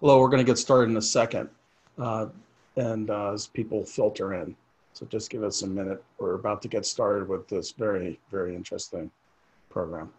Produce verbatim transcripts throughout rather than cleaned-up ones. Hello, we're going to get started in a second, uh, and uh, as people filter in. So just give us a minute. We're about to get started with this very, very interesting program.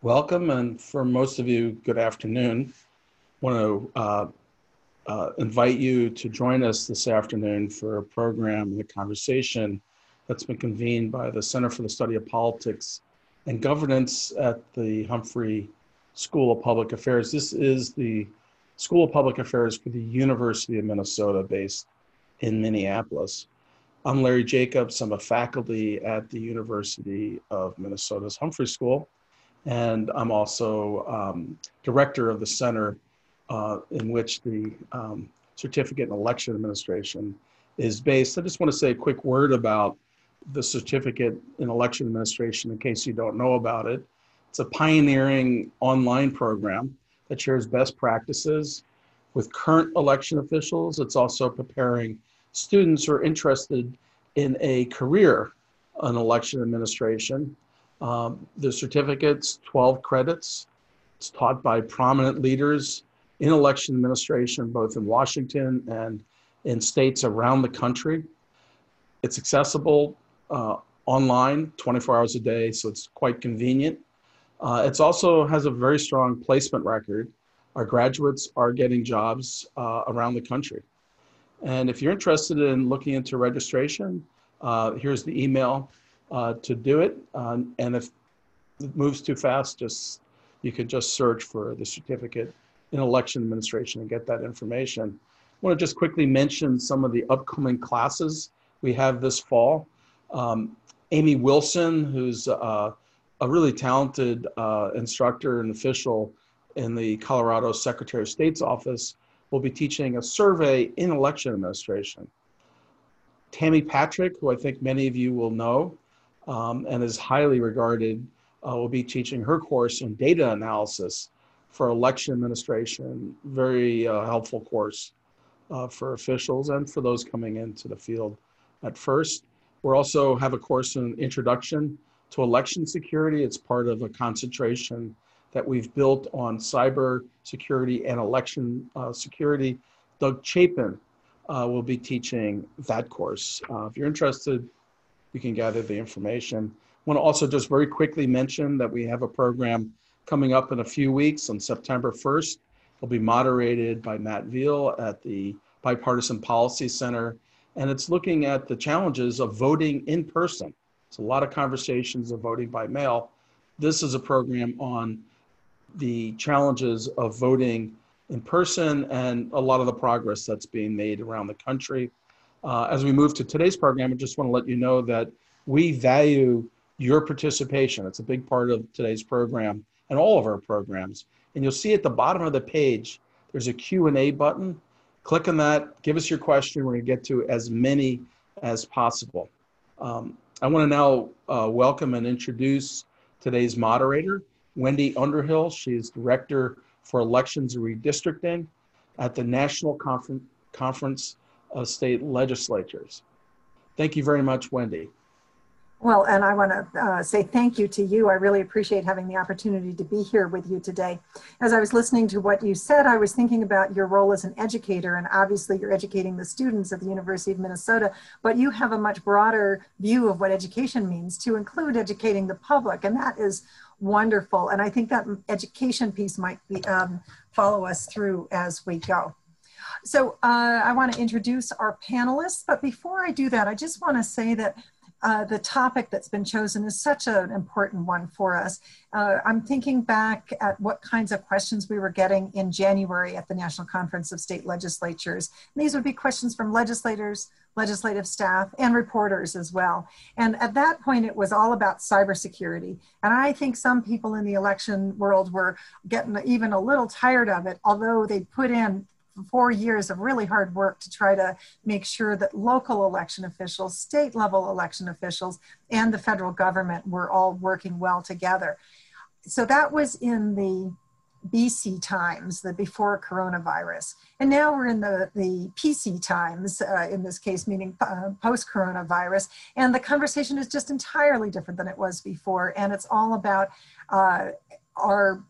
Welcome, and for most of you, good afternoon. I want to uh, uh, invite you to join us this afternoon for a program and a conversation that's been convened by the Center for the Study of Politics and Governance at the Humphrey School of Public Affairs. This is the School of Public Affairs for the University of Minnesota, based in Minneapolis. I'm Larry Jacobs. I'm a faculty at the University of Minnesota's Humphrey School. And I'm also um, director of the center uh, in which the um, Certificate and Election Administration is based. I just want to say a quick word about the Certificate and Election Administration in case you don't know about it. It's a pioneering online program that shares best practices with current election officials. It's also preparing students who are interested in a career in election administration. Um, the certificate's twelve credits. It's taught by prominent leaders in election administration, both in Washington and in states around the country. It's accessible uh, online twenty-four hours a day, so it's quite convenient. Uh, it also has a very strong placement record. Our graduates are getting jobs uh, around the country. And if you're interested in looking into registration, uh, here's the email. Uh, to do it, um, and if it moves too fast, just you can just search for the Certificate in Election Administration and get that information. I want to just quickly mention some of the upcoming classes we have this fall. Um, Amy Wilson, who's uh, a really talented uh, instructor and official in the Colorado Secretary of State's office, will be teaching a survey in election administration. Tammy Patrick, who I think many of you will know, Um, and is highly regarded, uh, will be teaching her course in data analysis for election administration. Very uh, helpful course uh, for officials and for those coming into the field at first. We'll also have a course in introduction to election security. It's part of a concentration that we've built on cyber security and election uh, security. Doug Chapin uh, will be teaching that course. Uh, if you're interested, you can gather the information. I want to also just very quickly mention that we have a program coming up in a few weeks on September first. It will be moderated by Matt Veal at the Bipartisan Policy Center. And it's looking at the challenges of voting in person. It's a lot of conversations of voting by mail. This is a program on the challenges of voting in person and a lot of the progress that's being made around the country. Uh, as we move to today's program, I just want to let you know that we value your participation. It's a big part of today's program and all of our programs. And you'll see at the bottom of the page, there's a Q and A button. Click on that. Give us your question. We're going to get to as many as possible. Um, I want to now uh, welcome and introduce today's moderator, Wendy Underhill. She is Director for Elections and Redistricting at the National Conference Conference of State Legislatures. Thank you very much, Wendy. Well, and I want to uh, say thank you to you. I really appreciate having the opportunity to be here with you today. As I was listening to what you said, I was thinking about your role as an educator, and obviously you're educating the students at the University of Minnesota, but you have a much broader view of what education means to include educating the public, and that is wonderful. And I think that education piece might be, um, follow us through as we go. So uh, I want to introduce our panelists, but before I do that, I just want to say that uh, the topic that's been chosen is such an important one for us. Uh, I'm thinking back at what kinds of questions we were getting in January at the National Conference of State Legislatures. And these would be questions from legislators, legislative staff, and reporters as well. And at that point, it was all about cybersecurity. And I think some people in the election world were getting even a little tired of it, although they put in four years of really hard work to try to make sure that local election officials, state level election officials, and the federal government were all working well together. So that was in the B C times, the before coronavirus. And now we're in the, the P C times, uh, in this case, meaning uh, post-coronavirus. And the conversation is just entirely different than it was before. And it's all about uh, are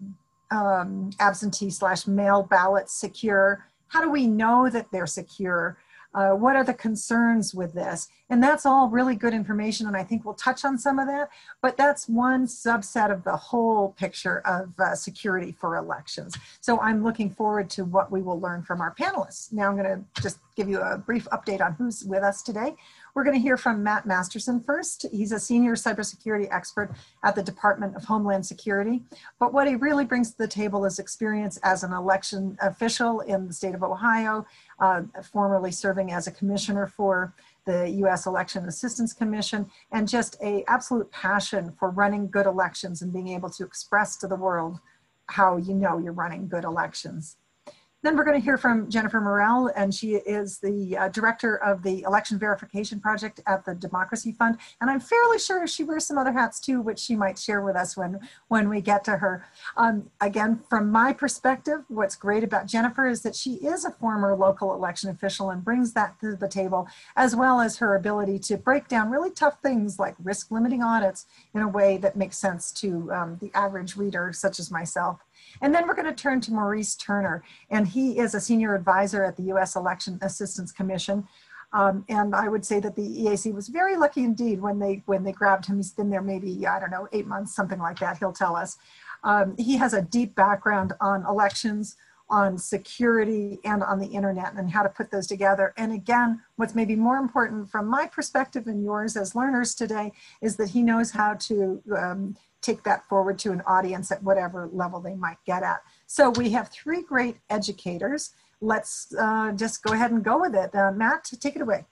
um, absentee slash mail ballots secure? How do we know that they're secure? Uh, what are the concerns with this? And that's all really good information, and I think we'll touch on some of that, but that's one subset of the whole picture of uh, security for elections. So I'm looking forward to what we will learn from our panelists. Now I'm going to just give you a brief update on who's with us today. We're going to hear from Matt Masterson first. He's a senior cybersecurity expert at the Department of Homeland Security, but what he really brings to the table is experience as an election official in the state of Ohio, uh, formerly serving as a commissioner for the U S Election Assistance Commission, and just a absolute passion for running good elections and being able to express to the world how you know you're running good elections. Then we're going to hear from Jennifer Morrell, and she is the uh, director of the Election Verification Project at the Democracy Fund. And I'm fairly sure she wears some other hats too, which she might share with us when, when we get to her. Um, again, from my perspective, what's great about Jennifer is that she is a former local election official and brings that to the table, as well as her ability to break down really tough things like risk limiting audits in a way that makes sense to um, the average reader such as myself. And then we're going to turn to Maurice Turner, and he is a senior advisor at the U S Election Assistance Commission. Um, and I would say that the E A C was very lucky indeed when they, when they grabbed him. He's been there maybe, I don't know, eight months, something like that, he'll tell us. Um, he has a deep background on elections, on security, and on the internet, and how to put those together. And again, what's maybe more important from my perspective and yours as learners today is that he knows how to um, take that forward to an audience at whatever level they might get at. So we have three great educators. Let's uh, just go ahead and go with it. Uh, Matt, take it away.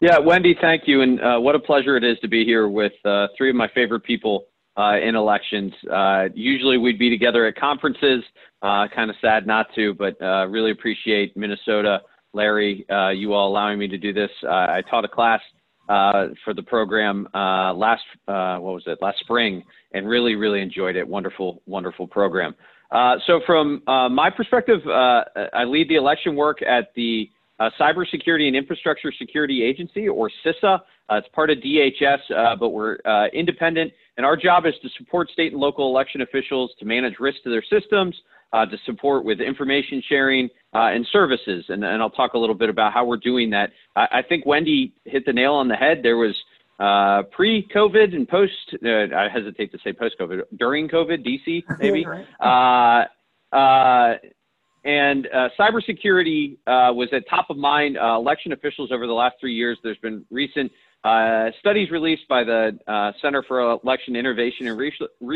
Yeah, Wendy, thank you. And uh, what a pleasure it is to be here with uh, three of my favorite people uh, in elections. Uh, usually we'd be together at conferences, uh, kind of sad not to, but uh, really appreciate Minnesota, Larry, uh, you all allowing me to do this. Uh, I taught a class Uh, for the program uh, last, uh, what was it, last spring, and really, really enjoyed it. Wonderful, wonderful program. Uh, so from uh, my perspective, uh, I lead the election work at the uh, Cybersecurity and Infrastructure Security Agency, or CISA. Uh, it's part of D H S, uh, but we're uh, independent, and our job is to support state and local election officials to manage risk to their systems, uh, to support with information sharing, Uh, and services, and, and I'll talk a little bit about how we're doing that. I, I think Wendy hit the nail on the head. There was uh, pre-COVID and post, uh, I hesitate to say post-COVID, during COVID, D C maybe. Uh, uh, and uh, cybersecurity uh, was at top of mind uh, election officials over the last three years. There's been recent Uh, studies released by the uh, Center for Election Innovation and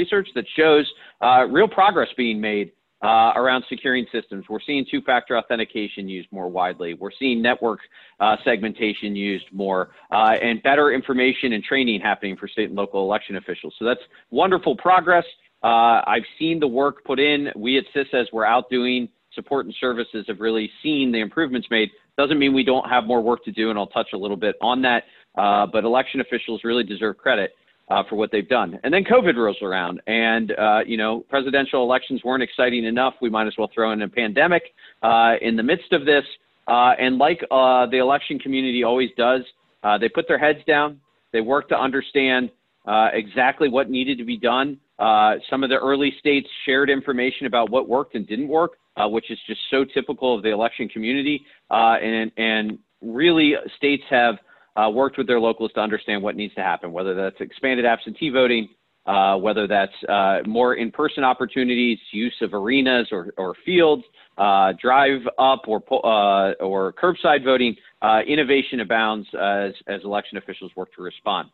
Research that shows uh, real progress being made Uh, around securing systems. We're seeing two-factor authentication used more widely. We're seeing network uh, segmentation used more, uh, and better information and training happening for state and local election officials. So that's wonderful progress. Uh, I've seen the work put in. We at CISA, as we're out doing support and services, have really seen the improvements made. Doesn't mean we don't have more work to do, and I'll touch a little bit on that, uh, but election officials really deserve credit Uh, for what they've done. And then COVID rolls around, and uh, you know, presidential elections weren't exciting enough. We might as well throw in a pandemic uh, in the midst of this. Uh, and like uh, the election community always does, uh, they put their heads down. They work to understand uh, exactly what needed to be done. Uh, some of the early states shared information about what worked and didn't work, uh, which is just so typical of the election community. Uh, and, and really, states have Uh, worked with their locals to understand what needs to happen, whether that's expanded absentee voting, uh, whether that's uh, more in-person opportunities, use of arenas or, or fields, uh, drive up or, uh, or curbside voting, uh, innovation abounds as, as election officials work to respond.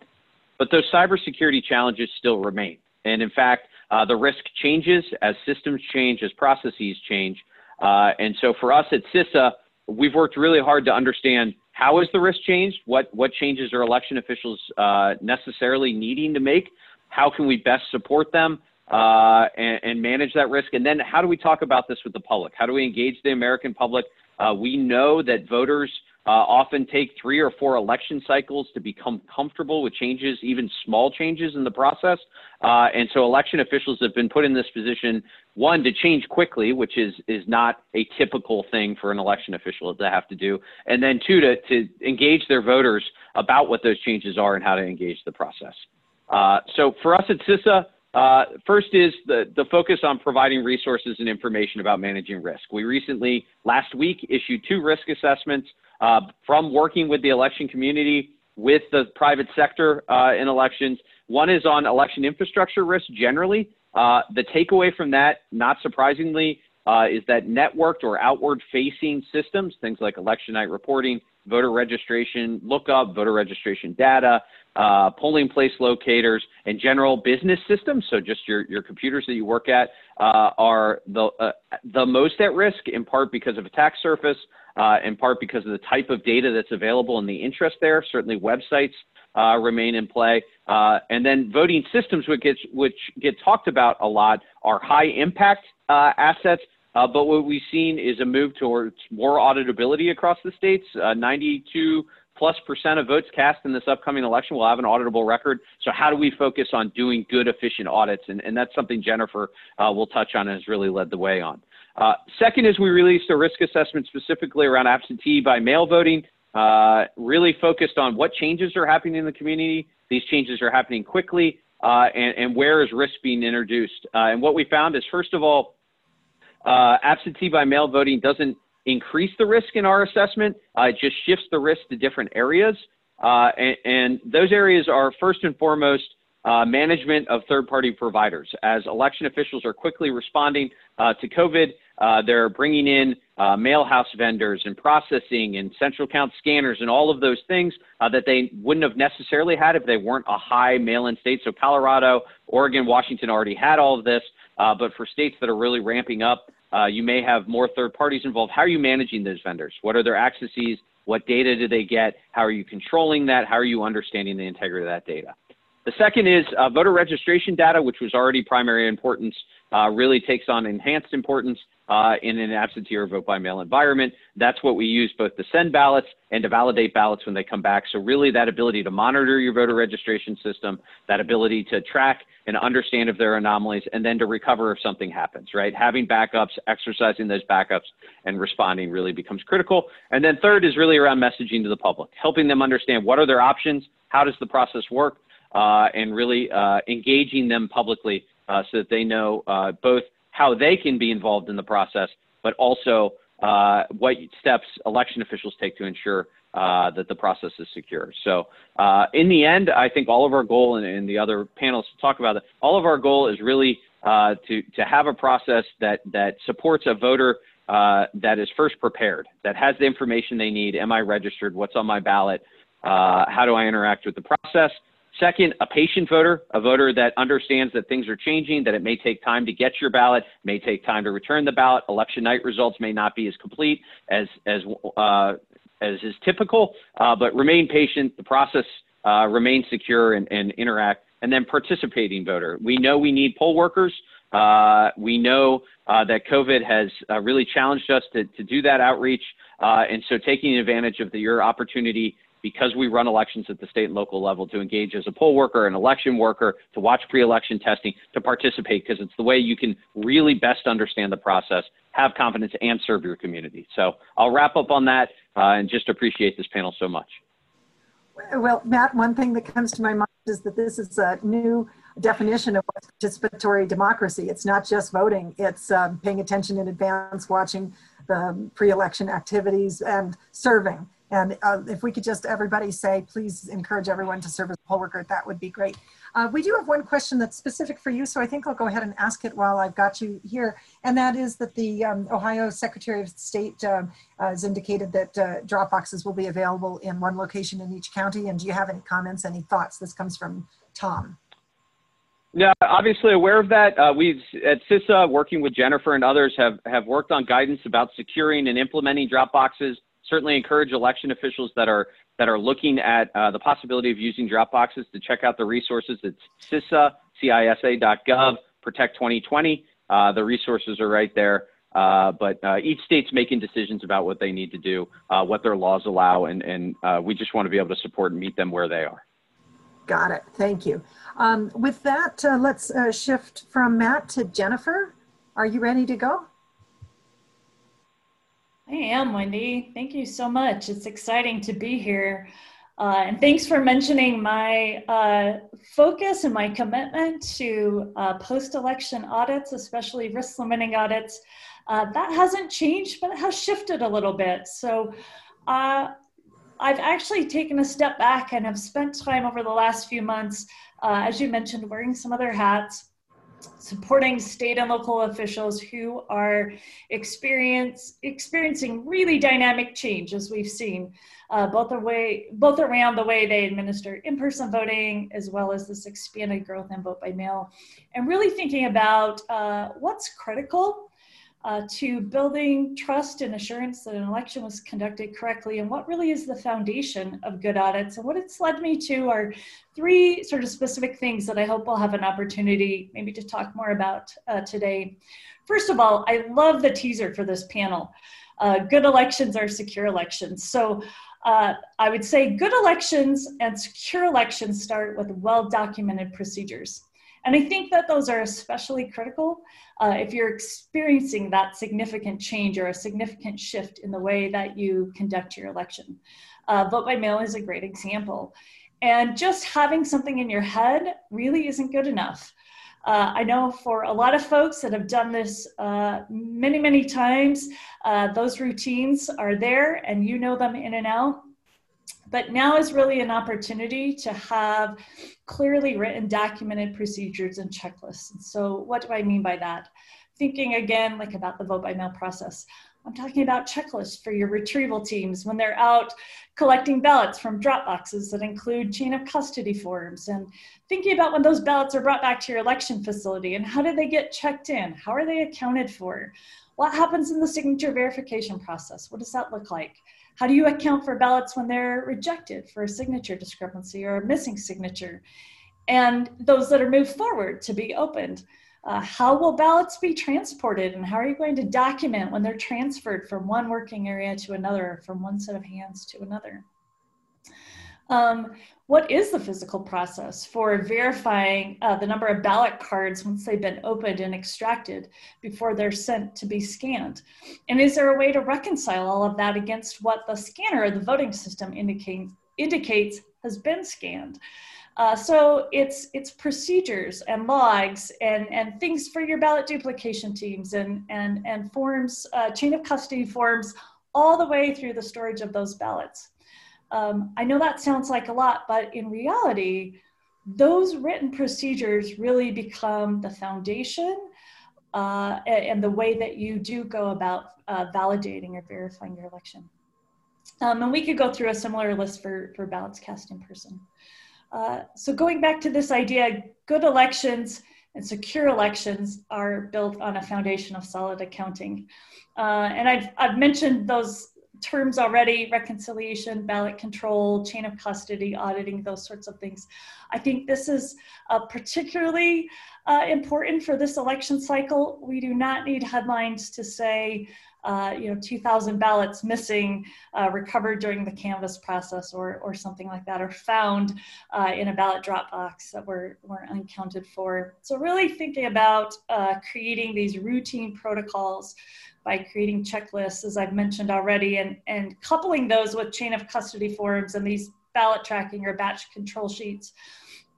But those cybersecurity challenges still remain. And in fact, uh, the risk changes as systems change, as processes change. Uh, and so for us at CISA, we've worked really hard to understand how is the risk changed? What, what changes are election officials uh, necessarily needing to make? How can we best support them uh, and, and manage that risk? And then how do we talk about this with the public? How do we engage the American public? Uh, we know that voters uh, often take three or four election cycles to become comfortable with changes, even small changes in the process. Uh, and so election officials have been put in this position, one, to change quickly, which is, is not a typical thing for an election official to have to do. And then two, to, to engage their voters about what those changes are and how to engage the process. Uh, so for us at CISA, uh, first is the, the focus on providing resources and information about managing risk. We recently, last week, issued two risk assessments uh, from working with the election community, with the private sector uh, in elections. One is on election infrastructure risk generally. Uh, the takeaway from that, not surprisingly, uh, is that networked or outward-facing systems, things like election night reporting, voter registration lookup, voter registration data, uh, polling place locators, and general business systems, so just your, your computers that you work at, uh, are the, uh, the most at risk, in part because of attack surface, uh, in part because of the type of data that's available and the interest there. Certainly websites uh, remain in play. Uh, and then voting systems, which get, which get talked about a lot, are high-impact uh, assets. Uh, but what we've seen is a move towards more auditability across the states. Uh, ninety-two plus percent of votes cast in this upcoming election will have an auditable record. So how do we focus on doing good, efficient audits? And, and that's something Jennifer uh, will touch on and has really led the way on. Uh, second is we released a risk assessment specifically around absentee by mail voting, uh, really focused on what changes are happening in the community. These changes are happening quickly, uh, and, and where is risk being introduced? Uh, and what we found is, first of all, Uh, absentee by mail voting doesn't increase the risk in our assessment. Uh, it just shifts the risk to different areas. Uh, and, and those areas are first and foremost uh, management of third-party providers. As election officials are quickly responding uh, to COVID, uh, they're bringing in uh, mailhouse vendors and processing and central count scanners and all of those things uh, that they wouldn't have necessarily had if they weren't a high mail-in state. So Colorado, Oregon, Washington already had all of this. Uh, but for states that are really ramping up, uh, you may have more third parties involved. How are you managing those vendors? What are their accesses? What data do they get? How are you controlling that? How are you understanding the integrity of that data? The second is uh, voter registration data, which was already primary importance, uh, really takes on enhanced importance uh, in an absentee or vote by mail environment. That's what we use both to send ballots and to validate ballots when they come back. So really that ability to monitor your voter registration system, that ability to track and understand if there are anomalies, and then to recover if something happens, right? Having backups, exercising those backups, and responding really becomes critical. And then third is really around messaging to the public, helping them understand what are their options, how does the process work, Uh, and really uh, engaging them publicly uh, so that they know uh, both how they can be involved in the process, but also uh, what steps election officials take to ensure uh, that the process is secure. So uh, in the end, I think all of our goal, and, and the other panelists talk about it, all of our goal is really uh, to, to have a process that, that supports a voter uh, that is first prepared, that has the information they need. Am I registered? What's on my ballot? Uh, how do I interact with the process? Second, a patient voter, a voter that understands that things are changing, that it may take time to get your ballot, may take time to return the ballot. Election night results may not be as complete as, as, uh, as is typical, uh, but remain patient. The process uh, remains secure and, and interact. And then participating voter. We know we need poll workers. Uh, we know uh, that COVID has uh, really challenged us to, to do that outreach. Uh, and so taking advantage of the, your opportunity, because we run elections at the state and local level, to engage as a poll worker, an election worker, to watch pre-election testing, to participate, because it's the way you can really best understand the process, have confidence, and serve your community. So I'll wrap up on that uh, and just appreciate this panel so much. Well, Matt, one thing that comes to my mind is that this is a new definition of participatory democracy. It's not just voting, it's um, paying attention in advance, watching the pre-election activities, and serving. And uh, if we could just everybody say, please encourage everyone to serve as a poll worker, that would be great. Uh, we do have one question that's specific for you, so I think I'll go ahead and ask it while I've got you here. And that is that the um, Ohio Secretary of State uh, has indicated that uh, drop boxes will be available in one location in each county. And do you have any comments, any thoughts? This comes from Tom. Yeah, obviously aware of that. Uh, we at CISA, working with Jennifer and others, have, have worked on guidance about securing and implementing drop boxes. Certainly encourage election officials that are that are looking at uh, the possibility of using drop boxes to check out the resources. It's CISA, C I S A dot gov, Protect twenty twenty. Uh, the resources are right there. Uh, but uh, each state's making decisions about what they need to do, uh, what their laws allow, and, and uh, we just want to be able to support and meet them where they are. Got it. Thank you. Um, with that, uh, let's uh, shift from Matt to Jennifer. Are you ready to go? I am, Wendy. Thank you so much. It's exciting to be here. Uh, and thanks for mentioning my uh, focus and my commitment to uh, post-election audits, especially risk limiting audits. Uh, that hasn't changed, but it has shifted a little bit. So uh, I've actually taken a step back and have spent time over the last few months, uh, as you mentioned, wearing some other hats, supporting state and local officials who are experience, experiencing really dynamic change, as we've seen, uh, both, the way, both around the way they administer in-person voting, as well as this expanded growth in vote by mail, and really thinking about uh, what's critical uh, to building trust and assurance that an election was conducted correctly, and what really is the foundation of good audits. And what it's led me to are three sort of specific things that I hope we'll have an opportunity maybe to talk more about uh, today. First of all, I love the teaser for this panel. Uh, good elections are secure elections. So uh, I would say good elections and secure elections start with well-documented procedures. And I think that those are especially critical uh, if you're experiencing that significant change or a significant shift in the way that you conduct your election. Uh, vote by mail is a great example. And just having something in your head really isn't good enough. Uh, I know for a lot of folks that have done this uh, many, many times, uh, those routines are there and you know them in and out. But now is really an opportunity to have clearly written, documented procedures and checklists. And so what do I mean by that? Thinking again, like about the vote by mail process. I'm talking about checklists for your retrieval teams when they're out collecting ballots from drop boxes that include chain of custody forms, and thinking about when those ballots are brought back to your election facility and how do they get checked in? How are they accounted for? What happens in the signature verification process? What does that look like? How do you account for ballots when they're rejected for a signature discrepancy or a missing signature? And those that are moved forward to be opened. Uh, how will ballots be transported, and how are you going to document when they're transferred from one working area to another, from one set of hands to another? Um, what is the physical process for verifying uh, the number of ballot cards once they've been opened and extracted before they're sent to be scanned? And is there a way to reconcile all of that against what the scanner or the voting system indicate, indicates has been scanned? Uh, so it's it's procedures and logs and, and things for your ballot duplication teams and, and, and forms, uh, chain of custody forms, all the way through the storage of those ballots. Um, I know that sounds like a lot, but in reality, those written procedures really become the foundation uh, and, and the way that you do go about uh, validating or verifying your election. Um, and we could go through a similar list for, for ballots cast in person. Uh, so going back to this idea, good elections and secure elections are built on a foundation of solid accounting. Uh, and I've, I've mentioned those terms already: reconciliation, ballot control, chain of custody, auditing, those sorts of things. I think this is uh, particularly uh, important for this election cycle. We do not need headlines to say, uh, you know, two thousand ballots missing, uh, recovered during the canvas process, or, or something like that, or found uh, in a ballot drop box that were, were unaccounted for. So really thinking about uh, creating these routine protocols by creating checklists, as I've mentioned already, and, and coupling those with chain of custody forms and these ballot tracking or batch control sheets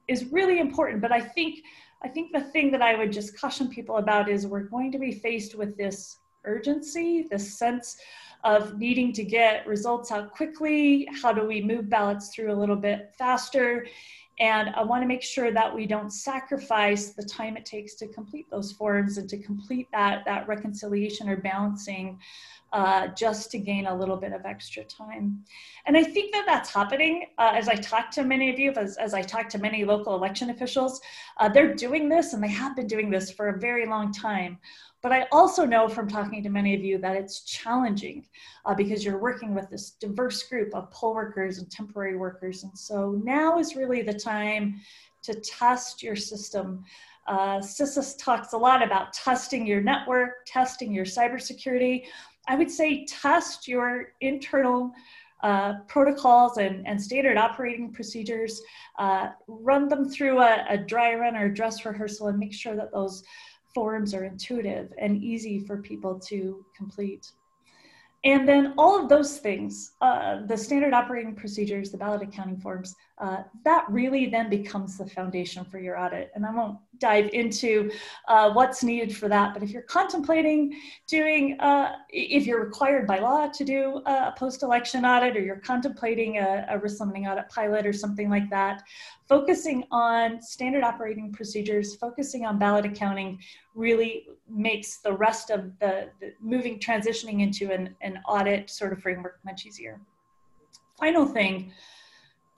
is really important. But I think, I think the thing that I would just caution people about is we're going to be faced with this urgency, this sense of needing to get results out quickly. How do we move ballots through a little bit faster? And I want to make sure that we don't sacrifice the time it takes to complete those forms and to complete that, that reconciliation or balancing uh, just to gain a little bit of extra time. And I think that that's happening. Uh, as I talk to many of you, as, as I talk to many local election officials, uh, they're doing this, and they have been doing this for a very long time. But I also know from talking to many of you that it's challenging uh, because you're working with this diverse group of poll workers and temporary workers. And so now is really the time to test your system. Uh, CISA talks a lot about testing your network, testing your cybersecurity. I would say test your internal uh, protocols and, and standard operating procedures. Uh, run them through a, a dry run or a dress rehearsal and make sure that those forms are intuitive and easy for people to complete. And then all of those things, uh, the standard operating procedures, the ballot accounting forms, uh, that really then becomes the foundation for your audit. And I won't dive into uh, what's needed for that, but if you're contemplating doing, uh, if you're required by law to do a post-election audit, or you're contemplating a, a risk limiting audit pilot or something like that, focusing on standard operating procedures, focusing on ballot accounting really makes the rest of the, the moving, transitioning into an, an audit sort of framework much easier. Final thing,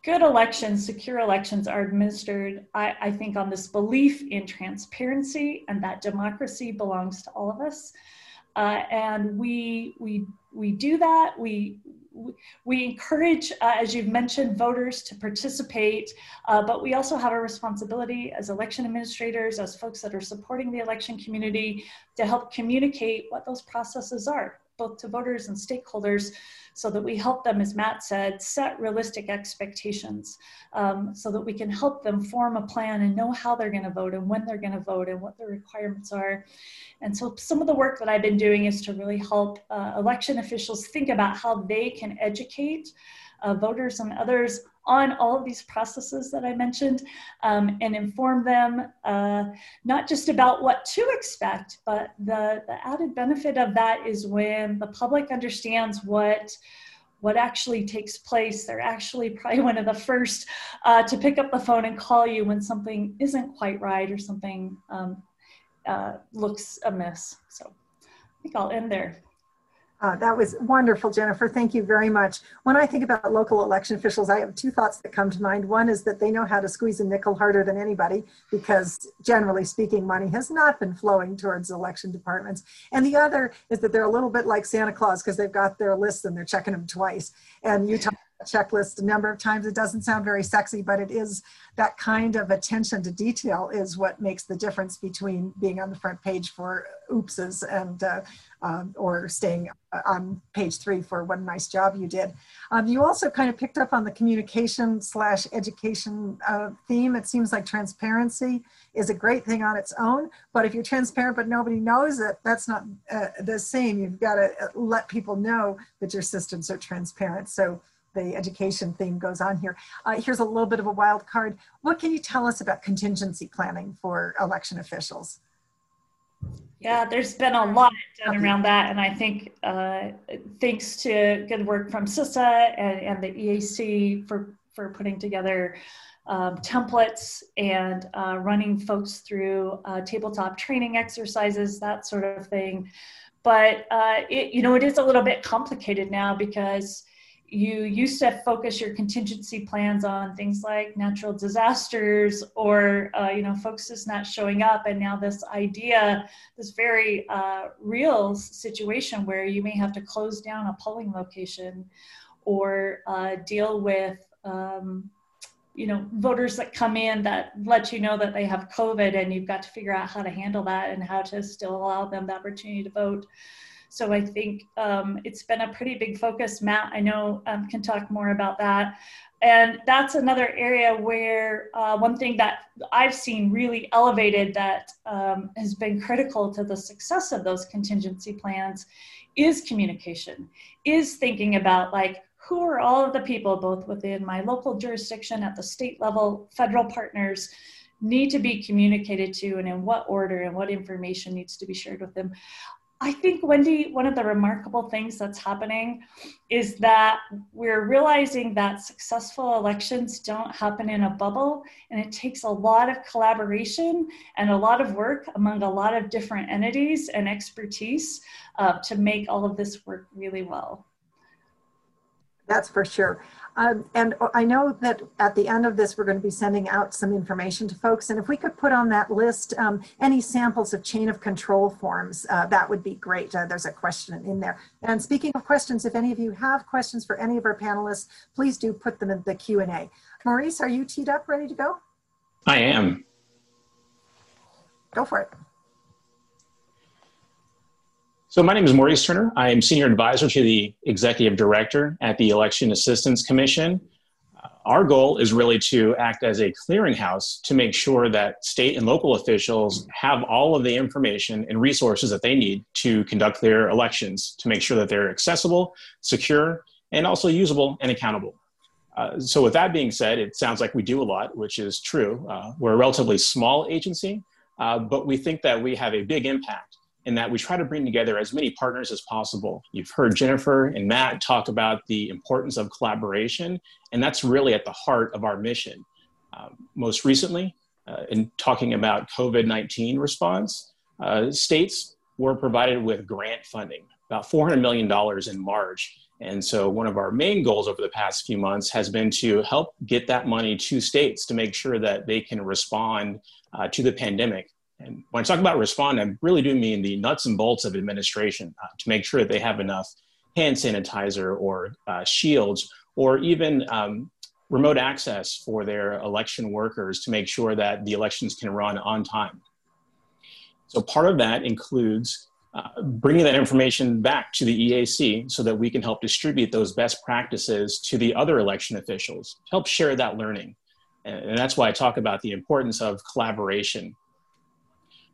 good elections, secure elections are administered, I, I think, on this belief in transparency and that democracy belongs to all of us. Uh, and we, we, we do that. We, we encourage, uh, as you've mentioned, voters to participate, uh, but we also have a responsibility as election administrators, as folks that are supporting the election community, to help communicate what those processes are, both to voters and stakeholders, so that we help them, as Matt said, set realistic expectations, um, so that we can help them form a plan and know how they're going to vote and when they're going to vote and what their requirements are. And so some of the work that I've been doing is to really help uh, election officials think about how they can educate uh, voters and others on all of these processes that I mentioned, um, and inform them uh, not just about what to expect, but the, the added benefit of that is when the public understands what what actually takes place, they're actually probably one of the first uh, to pick up the phone and call you when something isn't quite right or something um, uh, looks amiss. So I think I'll end there. Uh, that was wonderful, Jennifer. Thank you very much. When I think about local election officials, I have two thoughts that come to mind. One is that they know how to squeeze a nickel harder than anybody, because generally speaking, money has not been flowing towards election departments. And the other is that they're a little bit like Santa Claus, because they've got their lists and they're checking them twice. And you talk about checklists a number of times. It doesn't sound very sexy, but it is that kind of attention to detail is what makes the difference between being on the front page for oopses and uh, Um, or staying on page three for what a nice job you did. Um, you also kind of picked up on the communication slash education uh, theme. It seems like transparency is a great thing on its own, but if you're transparent but nobody knows it, that's not uh, the same. You've got to let people know that your systems are transparent. So the education theme goes on here. Uh, here's a little bit of a wild card. What can you tell us about contingency planning for election officials? Yeah, there's been a lot done around that, and I think uh, thanks to good work from CISA and, and the E A C for, for putting together um, templates and uh, running folks through uh, tabletop training exercises, that sort of thing. But uh, it, you know, it is a little bit complicated now, because you used to focus your contingency plans on things like natural disasters or, uh, you know, folks just not showing up. And now this idea, this very uh, real situation where you may have to close down a polling location or uh, deal with, um, you know, voters that come in that let you know that they have COVID, and you've got to figure out how to handle that and how to still allow them the opportunity to vote. So I think um, it's been a pretty big focus. Matt, I know, um, can talk more about that. And that's another area where uh, one thing that I've seen really elevated that um, has been critical to the success of those contingency plans is communication, is thinking about, like, who are all of the people, both within my local jurisdiction, at the state level, federal partners, need to be communicated to, and in what order, and what information needs to be shared with them. I think, Wendy, one of the remarkable things that's happening is that we're realizing that successful elections don't happen in a bubble, and it takes a lot of collaboration and a lot of work among a lot of different entities and expertise uh, to make all of this work really well. That's for sure. Um, and I know that at the end of this, we're going to be sending out some information to folks. And if we could put on that list um, any samples of chain of control forms, uh, that would be great. Uh, there's a question in there. And speaking of questions, if any of you have questions for any of our panelists, please do put them in the Q and A. Maurice, are you teed up, ready to go? I am. Go for it. So my name is Maurice Turner. I am Senior Advisor to the Executive Director at the Election Assistance Commission. Uh, our goal is really to act as a clearinghouse to make sure that state and local officials have all of the information and resources that they need to conduct their elections, to make sure that they're accessible, secure, and also usable and accountable. Uh, so with that being said, it sounds like we do a lot, which is true. Uh, we're a relatively small agency, uh, but we think that we have a big impact, and that we try to bring together as many partners as possible. You've heard Jennifer and Matt talk about the importance of collaboration, and that's really at the heart of our mission. Uh, most recently, uh, in talking about COVID nineteen response, uh, states were provided with grant funding, about four hundred million dollars in March. And so one of our main goals over the past few months has been to help get that money to states to make sure that they can respond uh, to the pandemic. And when I talk about respond, I really do mean the nuts and bolts of administration uh, to make sure that they have enough hand sanitizer or uh, shields, or even um, remote access for their election workers to make sure that the elections can run on time. So part of that includes uh, bringing that information back to the E A C so that we can help distribute those best practices to the other election officials, help share that learning. And, and that's why I talk about the importance of collaboration.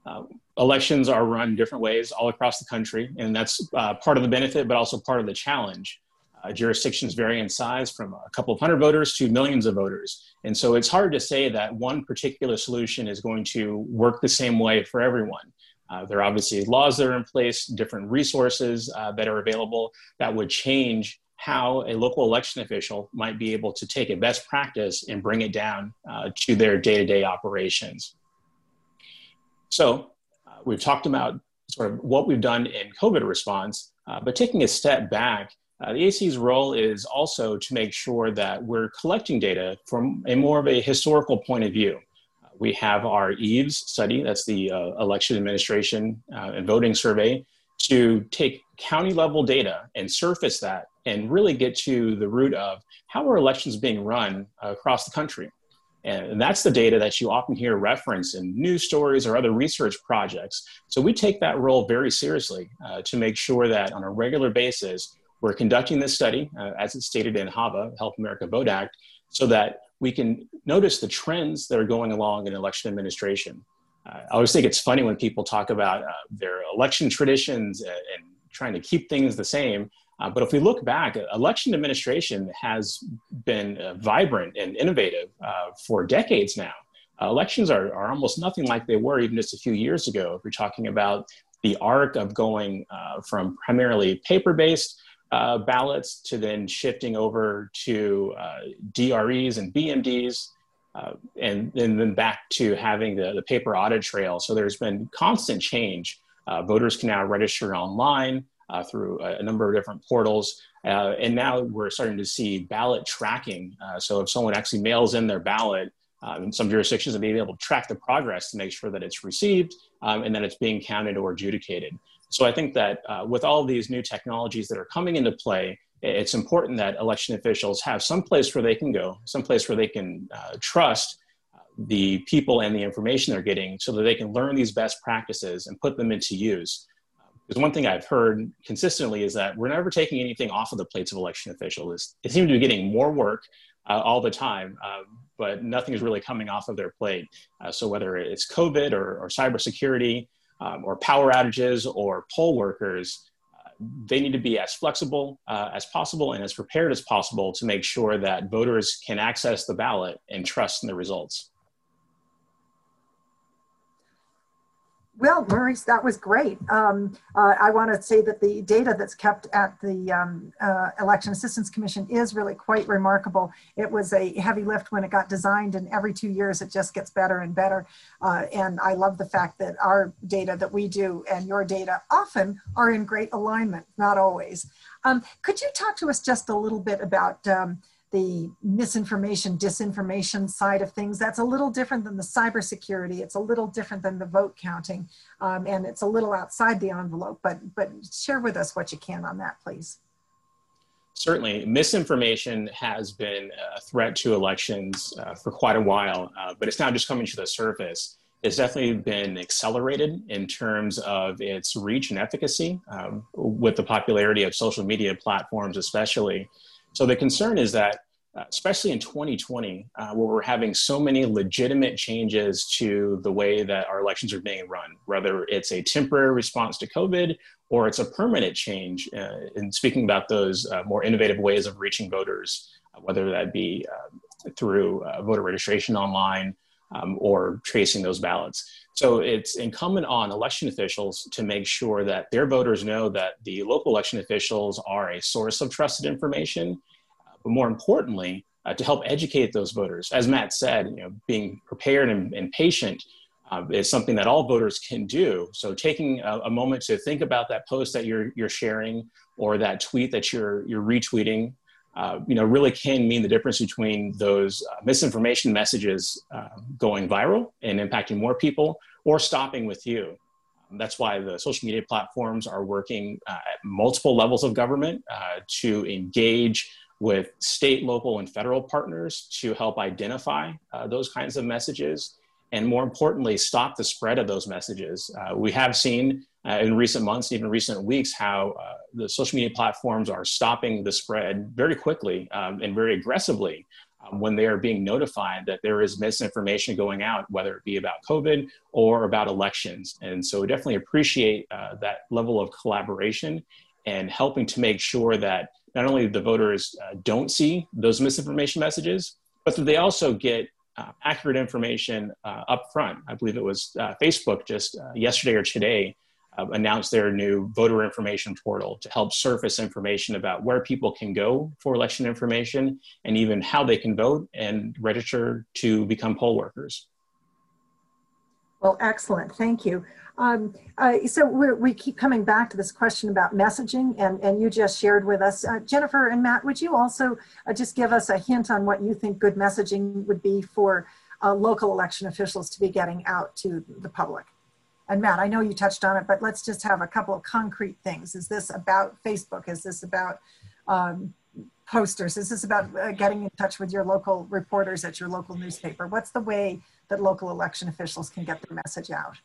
Uh, elections are run different ways all across the country, and that's uh, part of the benefit, but also part of the challenge. Uh, jurisdictions vary in size from a couple of hundred voters to millions of voters. And so it's hard to say that one particular solution is going to work the same way for everyone. Uh, there are obviously laws that are in place, different resources uh, that are available that would change how a local election official might be able to take a best practice and bring it down uh, to their day-to-day operations. So uh, we've talked about sort of what we've done in COVID response, uh, but taking a step back, uh, the A C's role is also to make sure that we're collecting data from a more of a historical point of view. Uh, we have our EVES study, that's the uh, Election Administration uh, and Voting Survey, to take county level data and surface that and really get to the root of how are elections being run uh, across the country. And that's the data that you often hear referenced in news stories or other research projects. So we take that role very seriously uh, to make sure that on a regular basis, we're conducting this study, uh, as it's stated in HAVA, Help America Vote Act, so that we can notice the trends that are going along in election administration. Uh, I always think it's funny when people talk about uh, their election traditions and, and trying to keep things the same. Uh, but if we look back, election administration has been uh, vibrant and innovative uh, for decades now. Uh, elections are, are almost nothing like they were even just a few years ago. If we're talking about the arc of going uh, from primarily paper-based uh, ballots to then shifting over to uh, D R Es and B M Ds, uh, and, and then back to having the, the paper audit trail. So there's been constant change. Uh, voters can now register online. Uh, through a, a number of different portals. Uh, and now we're starting to see ballot tracking. Uh, so if someone actually mails in their ballot, um, in some jurisdictions they may be able to track the progress to make sure that it's received um, and that it's being counted or adjudicated. So I think that uh, with all these new technologies that are coming into play, it's important that election officials have some place where they can go, some place where they can uh, trust the people and the information they're getting so that they can learn these best practices and put them into use. Because one thing I've heard consistently is that we're never taking anything off of the plates of election officials. They seem to be getting more work uh, all the time, uh, but nothing is really coming off of their plate. Uh, so whether it's COVID or, or cybersecurity um, or power outages or poll workers, uh, they need to be as flexible uh, as possible and as prepared as possible to make sure that voters can access the ballot and trust in the results. Well, Maurice, that was great. Um, uh, I want to say that the data that's kept at the um, uh, Election Assistance Commission is really quite remarkable. It was a heavy lift when it got designed, and every two years it just gets better and better. Uh, and I love the fact that our data that we do and your data often are in great alignment, not always. Um, could you talk to us just a little bit about um, the misinformation, disinformation side of things? That's a little different than the cybersecurity. It's a little different than the vote counting, um, and it's a little outside the envelope, but, but share with us what you can on that, please. Certainly. Misinformation has been a threat to elections uh, for quite a while, uh, but it's now just coming to the surface. It's definitely been accelerated in terms of its reach and efficacy um, with the popularity of social media platforms especially. So the concern is that, especially in twenty twenty, uh, where we're having so many legitimate changes to the way that our elections are being run, whether it's a temporary response to COVID or it's a permanent change uh, in speaking about those uh, more innovative ways of reaching voters, whether that be uh, through uh, voter registration online um, or tracing those ballots. So it's incumbent on election officials to make sure that their voters know that the local election officials are a source of trusted information, but more importantly, uh, to help educate those voters. As Matt said, you know, being prepared and, and patient uh, is something that all voters can do. So taking a, a moment to think about that post that you're, you're sharing or that tweet that you're, you're retweeting, uh, you know, really can mean the difference between those uh, misinformation messages uh, going viral and impacting more people or stopping with you. Um, that's why the social media platforms are working uh, at multiple levels of government uh, to engage with state, local, and federal partners to help identify uh, those kinds of messages and, more importantly, stop the spread of those messages. Uh, we have seen uh, in recent months, even recent weeks, how uh, the social media platforms are stopping the spread very quickly um, and very aggressively um, when they are being notified that there is misinformation going out, whether it be about COVID or about elections. And so we definitely appreciate uh, that level of collaboration and helping to make sure that not only the voters uh, don't see those misinformation messages, but that they also get Uh, accurate information uh, up front. I believe it was uh, Facebook just uh, yesterday or today uh, announced their new voter information portal to help surface information about where people can go for election information and even how they can vote and register to become poll workers. Well, excellent. Thank you. Um, uh, so we're, we keep coming back to this question about messaging, and, and you just shared with us. Uh, Jennifer and Matt, would you also uh, just give us a hint on what you think good messaging would be for uh, local election officials to be getting out to the public? And Matt, I know you touched on it, but let's just have a couple of concrete things. Is this about Facebook? Is this about um, posters? Is this about uh, getting in touch with your local reporters at your local newspaper? What's the way that local election officials can get their message out?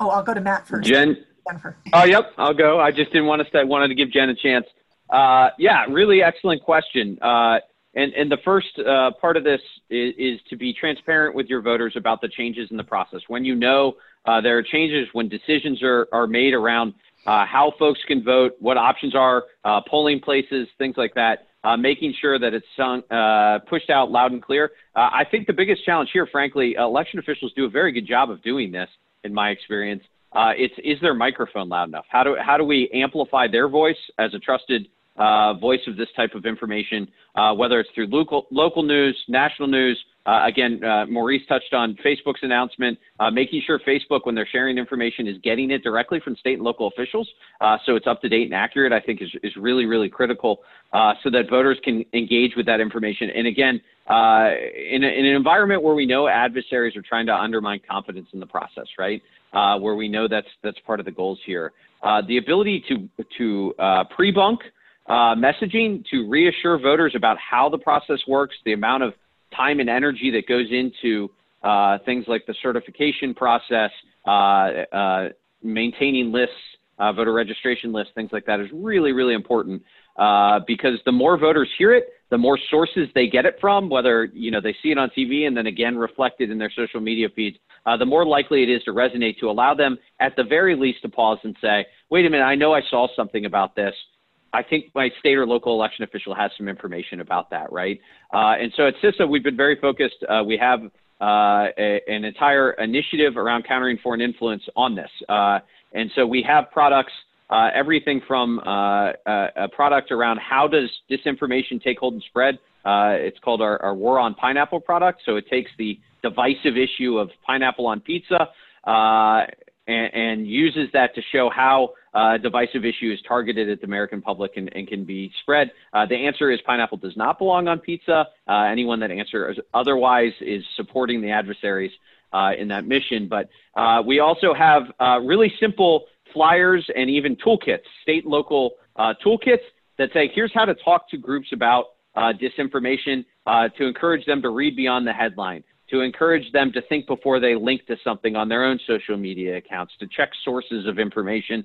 Oh, I'll go to Matt first. Jen, Jennifer. Oh, yep, I'll go. I just didn't want to say, I wanted to give Jen a chance. Uh, yeah, really excellent question. Uh, and, and the first uh, part of this is, is to be transparent with your voters about the changes in the process. When you know uh, there are changes, when decisions are, are made around uh, how folks can vote, what options are, uh, polling places, things like that, uh, making sure that it's sung, uh, pushed out loud and clear. Uh, I think the biggest challenge here, frankly, election officials do a very good job of doing this. In my experience, uh, it's, is their microphone loud enough? How do, how do we amplify their voice as a trusted uh, voice of this type of information, uh, whether it's through local, local news, national news? Uh, again, uh, Maurice touched on Facebook's announcement, uh, making sure Facebook, when they're sharing information, is getting it directly from state and local officials. Uh, so it's up to date and accurate, I think, is, is really, really critical uh, so that voters can engage with that information. And again, uh, in, a, in an environment where we know adversaries are trying to undermine confidence in the process, right, uh, where we know that's, that's part of the goals here. Uh, the ability to, to uh, pre-bunk uh, messaging, to reassure voters about how the process works, the amount of time and energy that goes into uh, things like the certification process, uh, uh, maintaining lists, uh, voter registration lists, things like that is really, really important uh, because the more voters hear it, the more sources they get it from, whether, you know, they see it on T V and then again reflected in their social media feeds, uh, the more likely it is to resonate, to allow them at the very least to pause and say, wait a minute, I know I saw something about this. I think my state or local election official has some information about that, right? Uh, and so at CISA, we've been very focused. Uh, we have uh, a, an entire initiative around countering foreign influence on this. Uh, and so we have products, uh, everything from uh, a product around how does disinformation take hold and spread. Uh, it's called our, our War on Pineapple product. So it takes the divisive issue of pineapple on pizza uh, and, and uses that to show how Uh, divisive issue is targeted at the American public and, and can be spread. Uh, the answer is pineapple does not belong on pizza. Uh, anyone that answers otherwise is supporting the adversaries uh, in that mission. But uh, we also have uh, really simple flyers and even toolkits, state, local uh, toolkits that say, here's how to talk to groups about uh, disinformation, uh, to encourage them to read beyond the headline, to encourage them to think before they link to something on their own social media accounts, to check sources of information.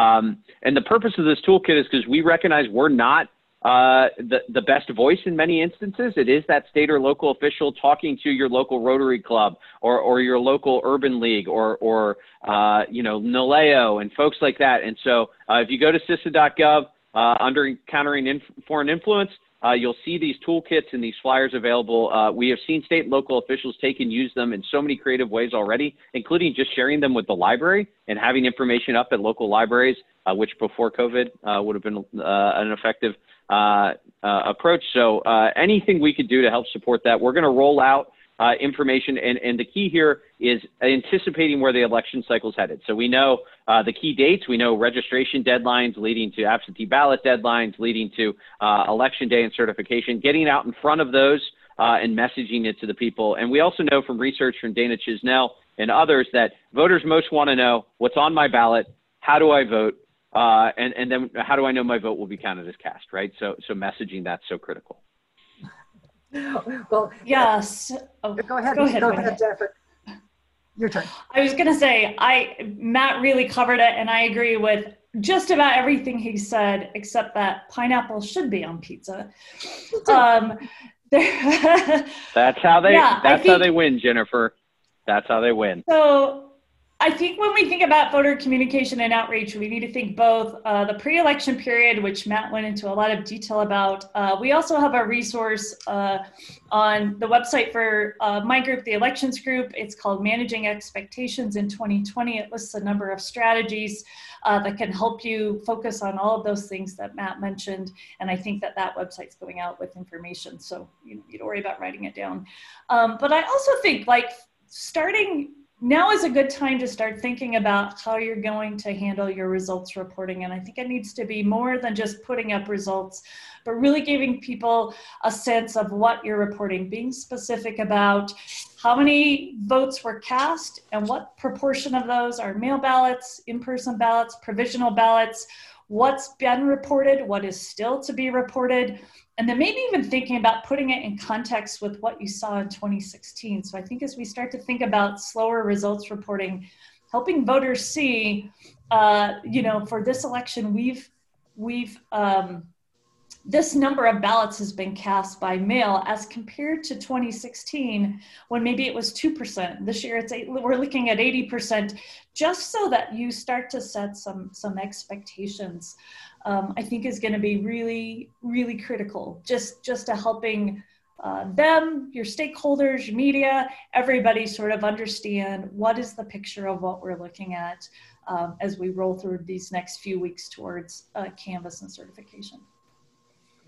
Um, and the purpose of this toolkit is because we recognize we're not uh, the, the best voice in many instances. It is that state or local official talking to your local Rotary Club or, or your local Urban League or, or uh, you know, N L E O and folks like that. And so uh, if you go to C I S A dot gov uh, under Countering Inf- Foreign Influence, Uh, you'll see these toolkits and these flyers available. Uh, we have seen state and local officials take and use them in so many creative ways already, including just sharing them with the library and having information up at local libraries, uh, which before COVID uh, would have been uh, an effective uh, uh, approach. So uh, anything we could do to help support that, we're going to roll out uh, information. And, and the key here is anticipating where the election cycle is headed. So we know uh, the key dates, we know registration deadlines leading to absentee ballot deadlines, leading to uh, election day and certification, getting out in front of those uh, and messaging it to the people. And we also know from research from Dana Chisnell and others that voters most want to know what's on my ballot, how do I vote, uh, and, and then how do I know my vote will be counted as cast, right? So, so messaging, that's so critical. Well, yes. Oh, go ahead, go ahead, go ahead, Jennifer. Your turn. I was going to say, I Matt really covered it, and I agree with just about everything he said, except that pineapple should be on pizza. Um, that's how they. Yeah, that's think, how they win, Jennifer. That's how they win. So, I think when we think about voter communication and outreach, we need to think both uh, the pre-election period, which Matt went into a lot of detail about. Uh, we also have a resource uh, on the website for uh, my group, the elections group. It's called Managing Expectations in twenty twenty. It lists a number of strategies uh, that can help you focus on all of those things that Matt mentioned. And I think that that website's going out with information. So you, you don't worry about writing it down. Um, but I also think like starting now is a good time to start thinking about how you're going to handle your results reporting. And I think it needs to be more than just putting up results, but really giving people a sense of what you're reporting, being specific about how many votes were cast and what proportion of those are mail ballots, in-person ballots, provisional ballots, what's been reported, what is still to be reported, and then maybe even thinking about putting it in context with what you saw in twenty sixteen. So I think as we start to think about slower results reporting, helping voters see, uh, you know, for this election, we've, we've um, this number of ballots has been cast by mail as compared to twenty sixteen, when maybe it was two percent. This year, it's eight, we're looking at eighty percent, just so that you start to set some, some expectations, um, I think is going to be really, really critical, just, just to helping uh, them, your stakeholders, your media, everybody sort of understand what is the picture of what we're looking at um, as we roll through these next few weeks towards uh, canvas and certification.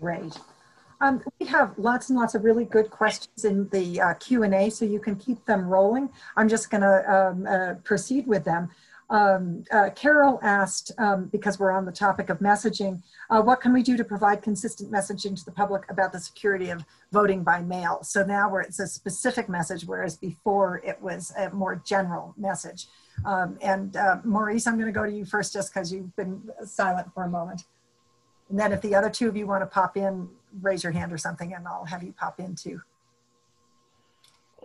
Great. Um, we have lots and lots of really good questions in the uh, Q and A, so you can keep them rolling. I'm just going to um, uh, proceed with them. Um, uh, Carol asked, um, because we're on the topic of messaging, uh, what can we do to provide consistent messaging to the public about the security of voting by mail? So now where it's a specific message, whereas before it was a more general message. Um, and uh, Maurice, I'm going to go to you first just because you've been silent for a moment. And then if the other two of you want to pop in, raise your hand or something, and I'll have you pop in too.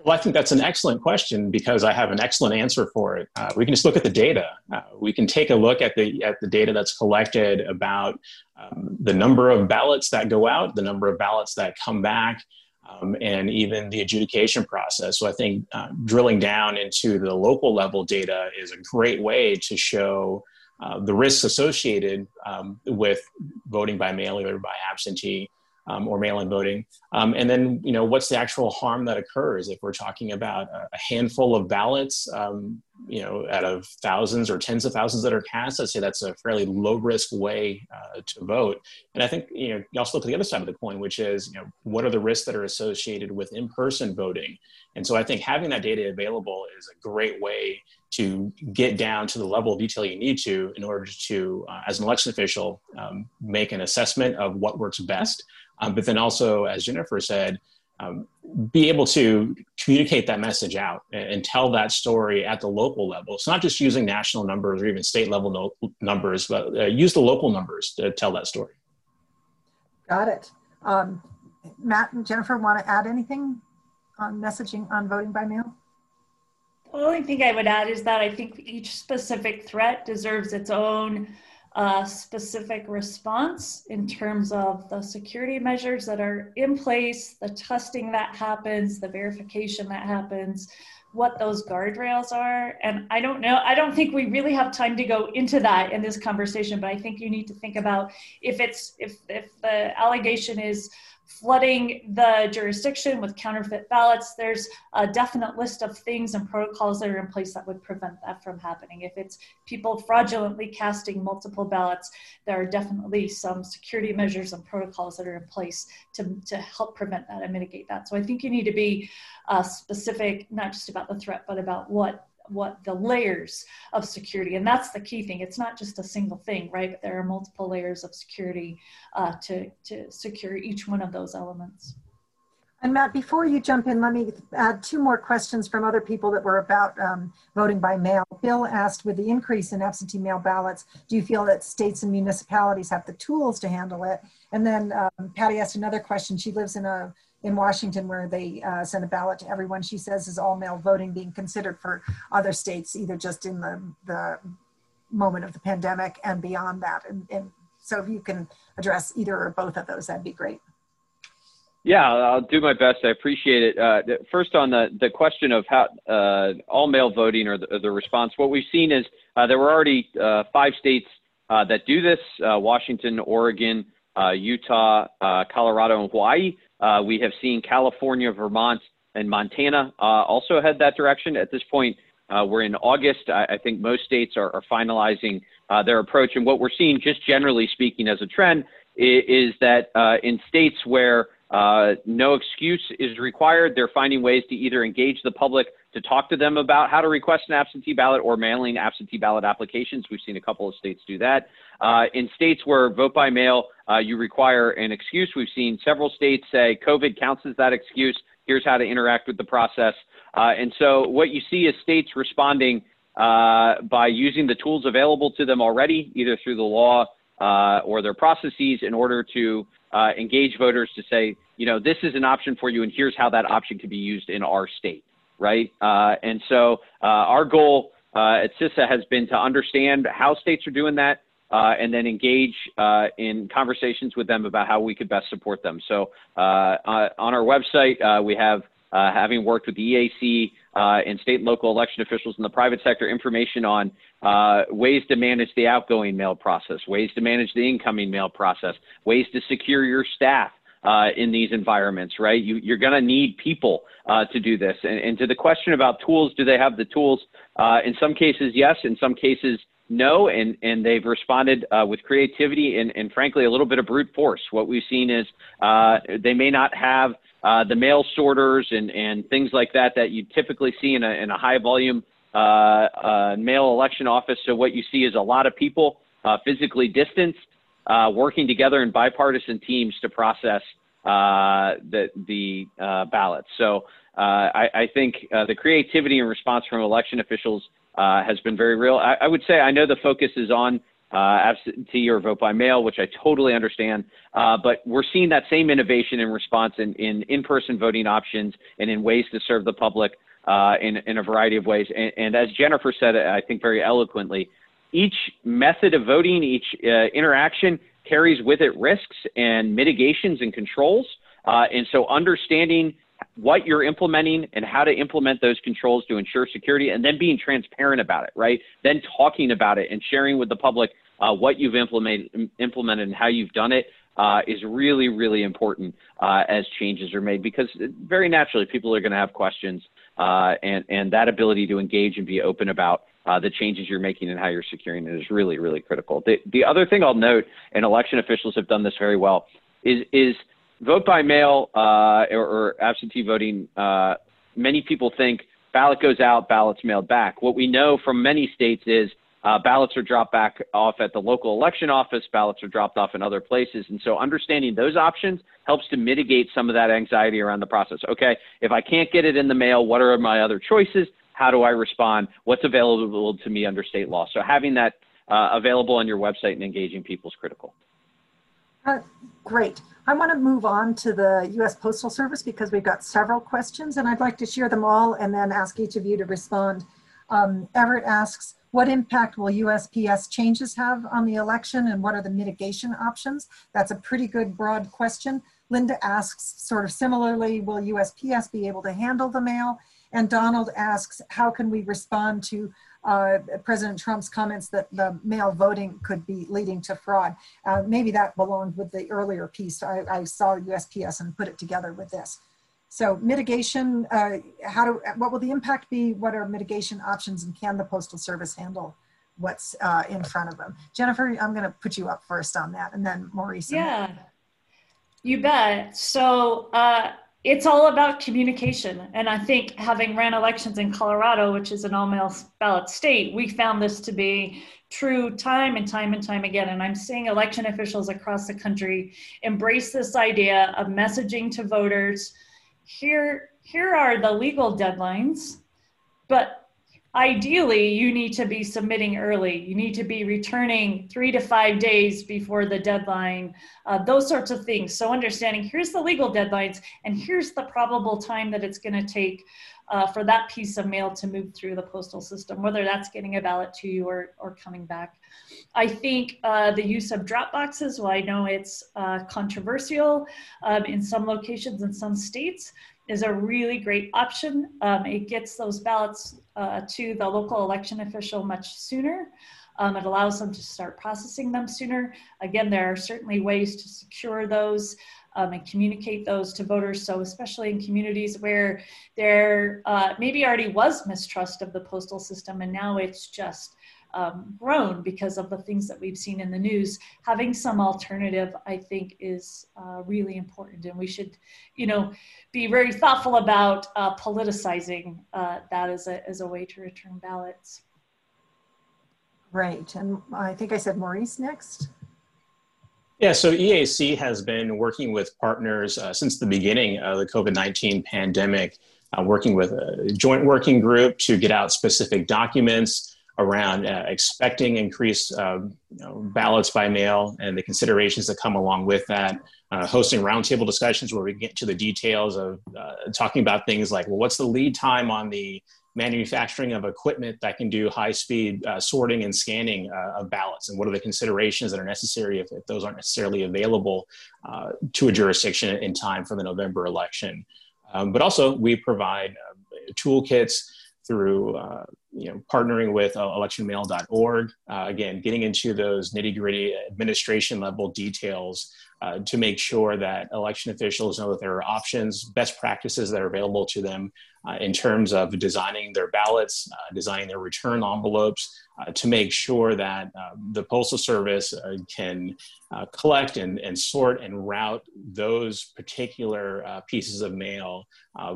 Well, I think that's an excellent question because I have an excellent answer for it. Uh, we can just look at the data. Uh, we can take a look at the at the data that's collected about um, the number of ballots that go out, the number of ballots that come back, um, and even the adjudication process. So I think uh, drilling down into the local level data is a great way to show Uh, the risks associated um, with voting by mail or by absentee, um, or mail-in voting. Um, and then, you know, what's the actual harm that occurs if we're talking about a handful of ballots, um, you know, out of thousands or tens of thousands that are cast? I'd say that's a fairly low-risk way uh, to vote. And I think, you know, you also look at the other side of the coin, which is, you know, what are the risks that are associated with in-person voting? And so I think having that data available is a great way to get down to the level of detail you need to in order to, uh, as an election official, um, make an assessment of what works best. Um, but then also, as Jennifer said, um, be able to communicate that message out and, and tell that story at the local level. It's not just using national numbers or even state level no numbers, but uh, use the local numbers to tell that story. Got it. Um, Matt and Jennifer, want to add anything on messaging on voting by mail? The only thing I would add is that I think each specific threat deserves its own uh, specific response in terms of the security measures that are in place, the testing that happens, the verification that happens, what those guardrails are. And I don't know, I don't think we really have time to go into that in this conversation, but I think you need to think about if it's, if, if the allegation is flooding the jurisdiction with counterfeit ballots, there's a definite list of things and protocols that are in place that would prevent that from happening. If it's people fraudulently casting multiple ballots, there are definitely some security measures and protocols that are in place to, to help prevent that and mitigate that. So I think you need to be uh, specific, not just about the threat, but about what what the layers of security. And that's the key thing. It's not just a single thing, right? But there are multiple layers of security uh, to, to secure each one of those elements. And Matt, before you jump in, let me add two more questions from other people that were about um, voting by mail. Bill asked, with the increase in absentee mail ballots, do you feel that states and municipalities have the tools to handle it? And then um, Patty asked another question. She lives in a in Washington, where they uh, send a ballot to everyone. She says, is all mail voting being considered for other states, either just in the, the moment of the pandemic and beyond that? And, and so if you can address either or both of those, that'd be great. Yeah, I'll do my best. I appreciate it. Uh, first, on the, the question of how uh, all mail voting or the, or the response, what we've seen is uh, there were already uh, five states uh, that do this, uh, Washington, Oregon, uh, Utah, uh, Colorado, and Hawaii. Uh, we have seen California, Vermont, and Montana uh, also head that direction. At this point, uh, we're in August. I, I think most states are, are finalizing uh, their approach. And what we're seeing, just generally speaking as a trend, is, is that uh, in states where uh, no excuse is required, they're finding ways to either engage the public to talk to them about how to request an absentee ballot or mailing absentee ballot applications. We've seen a couple of states do that. Uh, in states where vote by mail, uh, you require an excuse, we've seen several states say COVID counts as that excuse. Here's how to interact with the process. Uh, and so what you see is states responding uh, by using the tools available to them already, either through the law uh, or their processes, in order to uh, engage voters to say, you know, this is an option for you, and here's how that option can be used in our state. Right. Uh, and so uh, our goal uh, at CISA has been to understand how states are doing that uh, and then engage uh, in conversations with them about how we could best support them. So uh, uh, on our website, uh, we have, uh, having worked with the E A C uh, and state and local election officials in the private sector, information on uh, ways to manage the outgoing mail process, ways to manage the incoming mail process, ways to secure your staff Uh, in these environments, right? You, you're going to need people uh, to do this. And, and to the question about tools, do they have the tools? Uh, in some cases, yes. In some cases, no. And, and they've responded uh, with creativity and, and frankly, a little bit of brute force. What we've seen is uh, they may not have uh, the mail sorters and, and things like that that you typically see in a, in a high volume uh, uh, mail election office. So what you see is a lot of people uh, physically distanced, Uh, working together in bipartisan teams to process uh, the, the uh, ballots. So uh, I, I think uh, the creativity and response from election officials uh, has been very real. I, I would say I know the focus is on uh, absentee or vote by mail, which I totally understand, uh, but we're seeing that same innovation and response in, in in-person voting options and in ways to serve the public uh, in, in a variety of ways. And, and as Jennifer said, I think very eloquently, each method of voting, each uh, interaction carries with it risks and mitigations and controls. Uh, and so understanding what you're implementing and how to implement those controls to ensure security, and then being transparent about it, right? Then talking about it and sharing with the public uh, what you've implement, implemented and how you've done it uh, is really, really important uh, as changes are made, because very naturally people are going to have questions, uh, and, and that ability to engage and be open about Uh, the changes you're making and how you're securing it is really, really critical. The, the other thing I'll note, and election officials have done this very well, is, is vote by mail uh, or, or absentee voting. Uh, many people think ballot goes out, ballot's mailed back. What we know from many states is uh, ballots are dropped back off at the local election office, ballots are dropped off in other places. And so understanding those options helps to mitigate some of that anxiety around the process. Okay, if I can't get it in the mail, what are my other choices? How do I respond? What's available to me under state law? So having that uh, available on your website and engaging people is critical. Uh, great. I want to move on to the U S Postal Service because we've got several questions, and I'd like to share them all and then ask each of you to respond. Um, Everett asks, what impact will U S P S changes have on the election, and what are the mitigation options? That's a pretty good broad question. Linda asks, sort of similarly, will U S P S be able to handle the mail? And Donald asks, how can we respond to uh, President Trump's comments that the mail voting could be leading to fraud? Uh, maybe that belonged with the earlier piece. I, I saw U S P S and put it together with this. So mitigation, uh, how do, what will the impact be? What are mitigation options, and can the Postal Service handle what's uh, in front of them? Jennifer, I'm gonna put you up first on that, and then Maurice. Yeah, you bet. So, uh, it's all about communication. And I think, having ran elections in Colorado, which is an all-mail ballot state, we found this to be true time and time and time again. And I'm seeing election officials across the country embrace this idea of messaging to voters, here, here are the legal deadlines, but ideally you need to be submitting early. You need to be returning three to five days before the deadline, uh, those sorts of things. So understanding here's the legal deadlines and here's the probable time that it's gonna take uh, for that piece of mail to move through the postal system, whether that's getting a ballot to you or, or coming back. I think uh, the use of drop boxes, well, I know it's uh, controversial um, in some locations in some states, is a really great option. Um, it gets those ballots uh, to the local election official much sooner. Um, it allows them to start processing them sooner. Again, there are certainly ways to secure those um, and communicate those to voters. So especially in communities where there uh, maybe already was mistrust of the postal system, and now it's just um, grown because of the things that we've seen in the news, having some alternative, I think, is uh, really important. And we should, you know, be very thoughtful about uh, politicizing uh, that as a, as a way to return ballots. Right, and I think I said Maurice next. Yeah, so E A C has been working with partners uh, since the beginning of the COVID nineteen pandemic, uh, working with a joint working group to get out specific documents around uh, expecting increased uh, you know, ballots by mail and the considerations that come along with that, uh, hosting roundtable discussions where we get to the details of uh, talking about things like, well, what's the lead time on the manufacturing of equipment that can do high-speed uh, sorting and scanning uh, of ballots, and what are the considerations that are necessary if, if those aren't necessarily available uh, to a jurisdiction in time for the November election. Um, but also, we provide uh, toolkits through uh, you know, partnering with uh, election mail dot org, uh, again, getting into those nitty-gritty administration level details uh, to make sure that election officials know that there are options, best practices that are available to them uh, in terms of designing their ballots, uh, designing their return envelopes, uh, to make sure that uh, the Postal Service uh, can uh, collect and, and sort and route those particular uh, pieces of mail uh,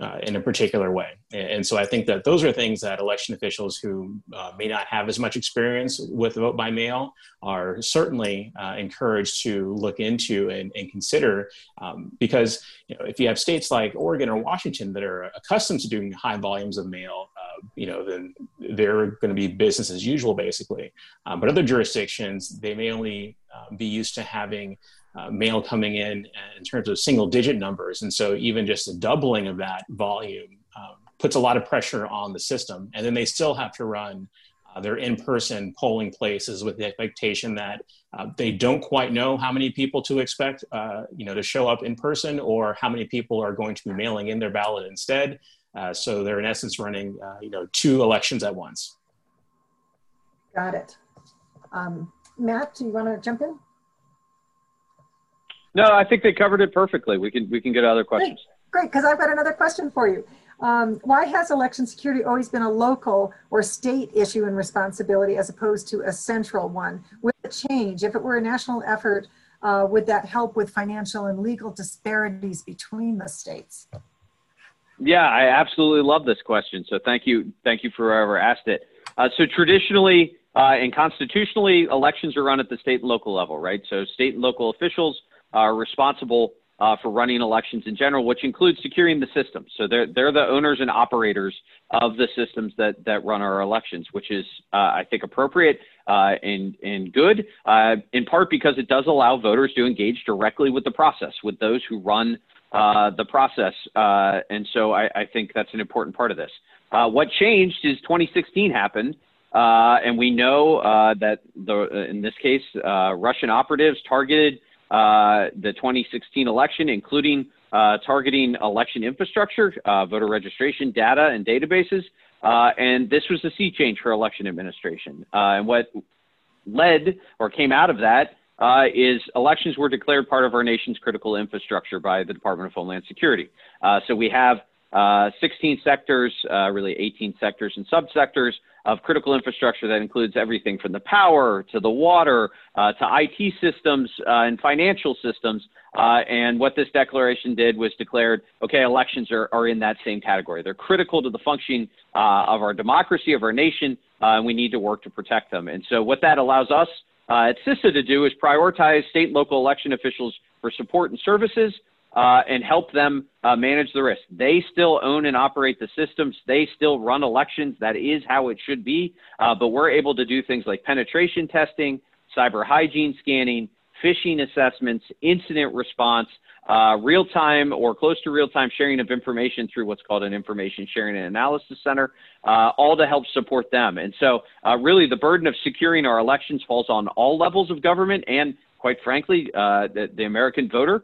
uh, in a particular way. And, and so I think that those are things that election Election officials who uh, may not have as much experience with vote by mail are certainly uh, encouraged to look into and, and consider, um, because you know, if you have states like Oregon or Washington that are accustomed to doing high volumes of mail, uh, you know, then they're going to be business as usual, basically. Um, but other jurisdictions, they may only uh, be used to having Uh, mail coming in in terms of single digit numbers. And so even just a doubling of that volume uh, puts a lot of pressure on the system. And then they still have to run uh, their in-person polling places with the expectation that uh, they don't quite know how many people to expect, uh, you know, to show up in person, or how many people are going to be mailing in their ballot instead. Uh, so they're in essence running, uh, you know, two elections at once. Got it. Um, Matt, do you want to jump in? No, I think they covered it perfectly. We can we can get other questions. Great, because I've got another question for you. Um, why has election security always been a local or state issue and responsibility as opposed to a central one? Would it change? If it were a national effort, uh, would that help with financial and legal disparities between the states? Yeah, I absolutely love this question. So thank you. Thank you for whoever asked it. Uh, so traditionally uh, and constitutionally, elections are run at the state and local level, right? So state and local officials are responsible Uh, for running elections in general, which includes securing the system. So they're, they're the owners and operators of the systems that, that run our elections, which is, uh, I think, appropriate uh, and, and good, uh, in part because it does allow voters to engage directly with the process, with those who run uh, the process. Uh, and so I, I think that's an important part of this. Uh, what changed is twenty sixteen happened. Uh, and we know uh, that, the in this case, uh, Russian operatives targeted Uh, the twenty sixteen election, including uh, targeting election infrastructure, uh, voter registration data and databases. Uh, and this was a sea change for election administration. Uh, and what led or came out of that uh, is elections were declared part of our nation's critical infrastructure by the Department of Homeland Security. Uh, so we have uh, sixteen sectors, uh, really eighteen sectors and subsectors of critical infrastructure that includes everything from the power to the water uh, to I T systems uh, and financial systems. Uh, and what this declaration did was declared, okay, elections are, are in that same category. They're critical to the functioning uh, of our democracy, of our nation, uh, and we need to work to protect them. And so what that allows us uh, at CISA to do is prioritize state and local election officials for support and services uh, and help them uh, manage the risk. They still own and operate the systems. They still run elections. That is how it should be. Uh, but we're able to do things like penetration testing, cyber hygiene scanning, phishing assessments, incident response, uh, real-time or close to real-time sharing of information through what's called an information sharing and analysis center, uh, all to help support them. And so uh, really the burden of securing our elections falls on all levels of government and, quite frankly, uh, the, the American voter.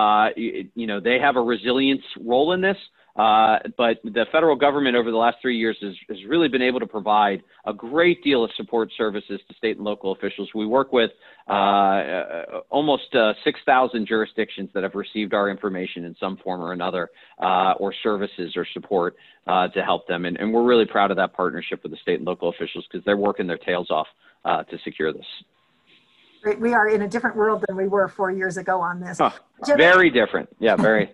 Uh, you, you know, they have a resilience role in this, uh, but the federal government over the last three years has, has really been able to provide a great deal of support services to state and local officials. We work with uh, uh, almost uh, six thousand jurisdictions that have received our information in some form or another uh, or services or support uh, to help them. And, and we're really proud of that partnership with the state and local officials because they're working their tails off uh, to secure this. We are in a different world than we were four years ago on this. Huh. Jennifer, very different. Yeah, very.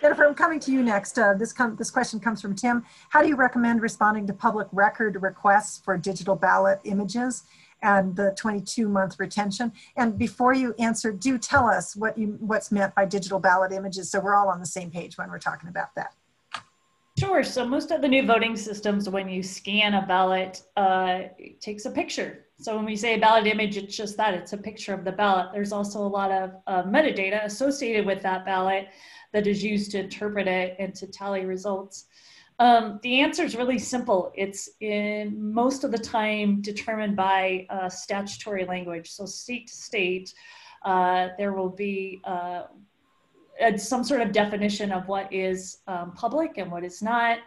Jennifer, I'm coming to you next. Uh, this, com this question comes from Tim. How do you recommend responding to public record requests for digital ballot images and the twenty-two month retention? And before you answer, do tell us what you, what's meant by digital ballot images so we're all on the same page when we're talking about that. Sure. So most of the new voting systems, when you scan a ballot, uh, it takes a picture. So when we say ballot image, it's just that, it's a picture of the ballot. There's also a lot of uh, metadata associated with that ballot that is used to interpret it and to tally results. Um, the answer is really simple. It's in most of the time determined by uh, statutory language. So state to state, uh, there will be uh, some sort of definition of what is um, public and what is not.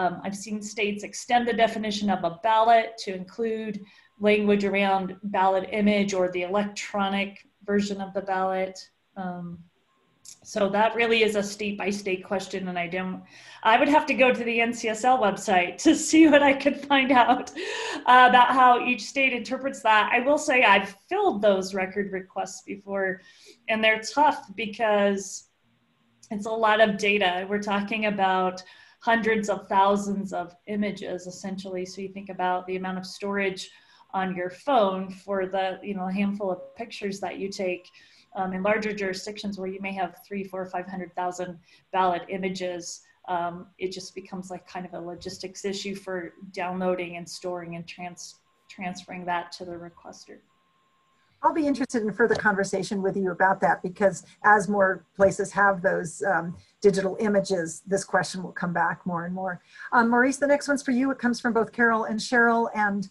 Um, I've seen states extend the definition of a ballot to include language around ballot image or the electronic version of the ballot. Um, so that really is a state by state question, and I don't, I would have to go to the N C S L website to see what I could find out uh, about how each state interprets that. I will say I've filled those record requests before, and they're tough because it's a lot of data. We're talking about hundreds of thousands of images essentially. So you think about the amount of storage on your phone for the, you know, handful of pictures that you take. Um, in larger jurisdictions where you may have three, four, five hundred thousand ballot images, um, it just becomes like kind of a logistics issue for downloading and storing and trans transferring that to the requester. I'll be interested in further conversation with you about that because as more places have those um, digital images, this question will come back more and more. Um, Maurice, the next one's for you. It comes from both Carol and Cheryl, and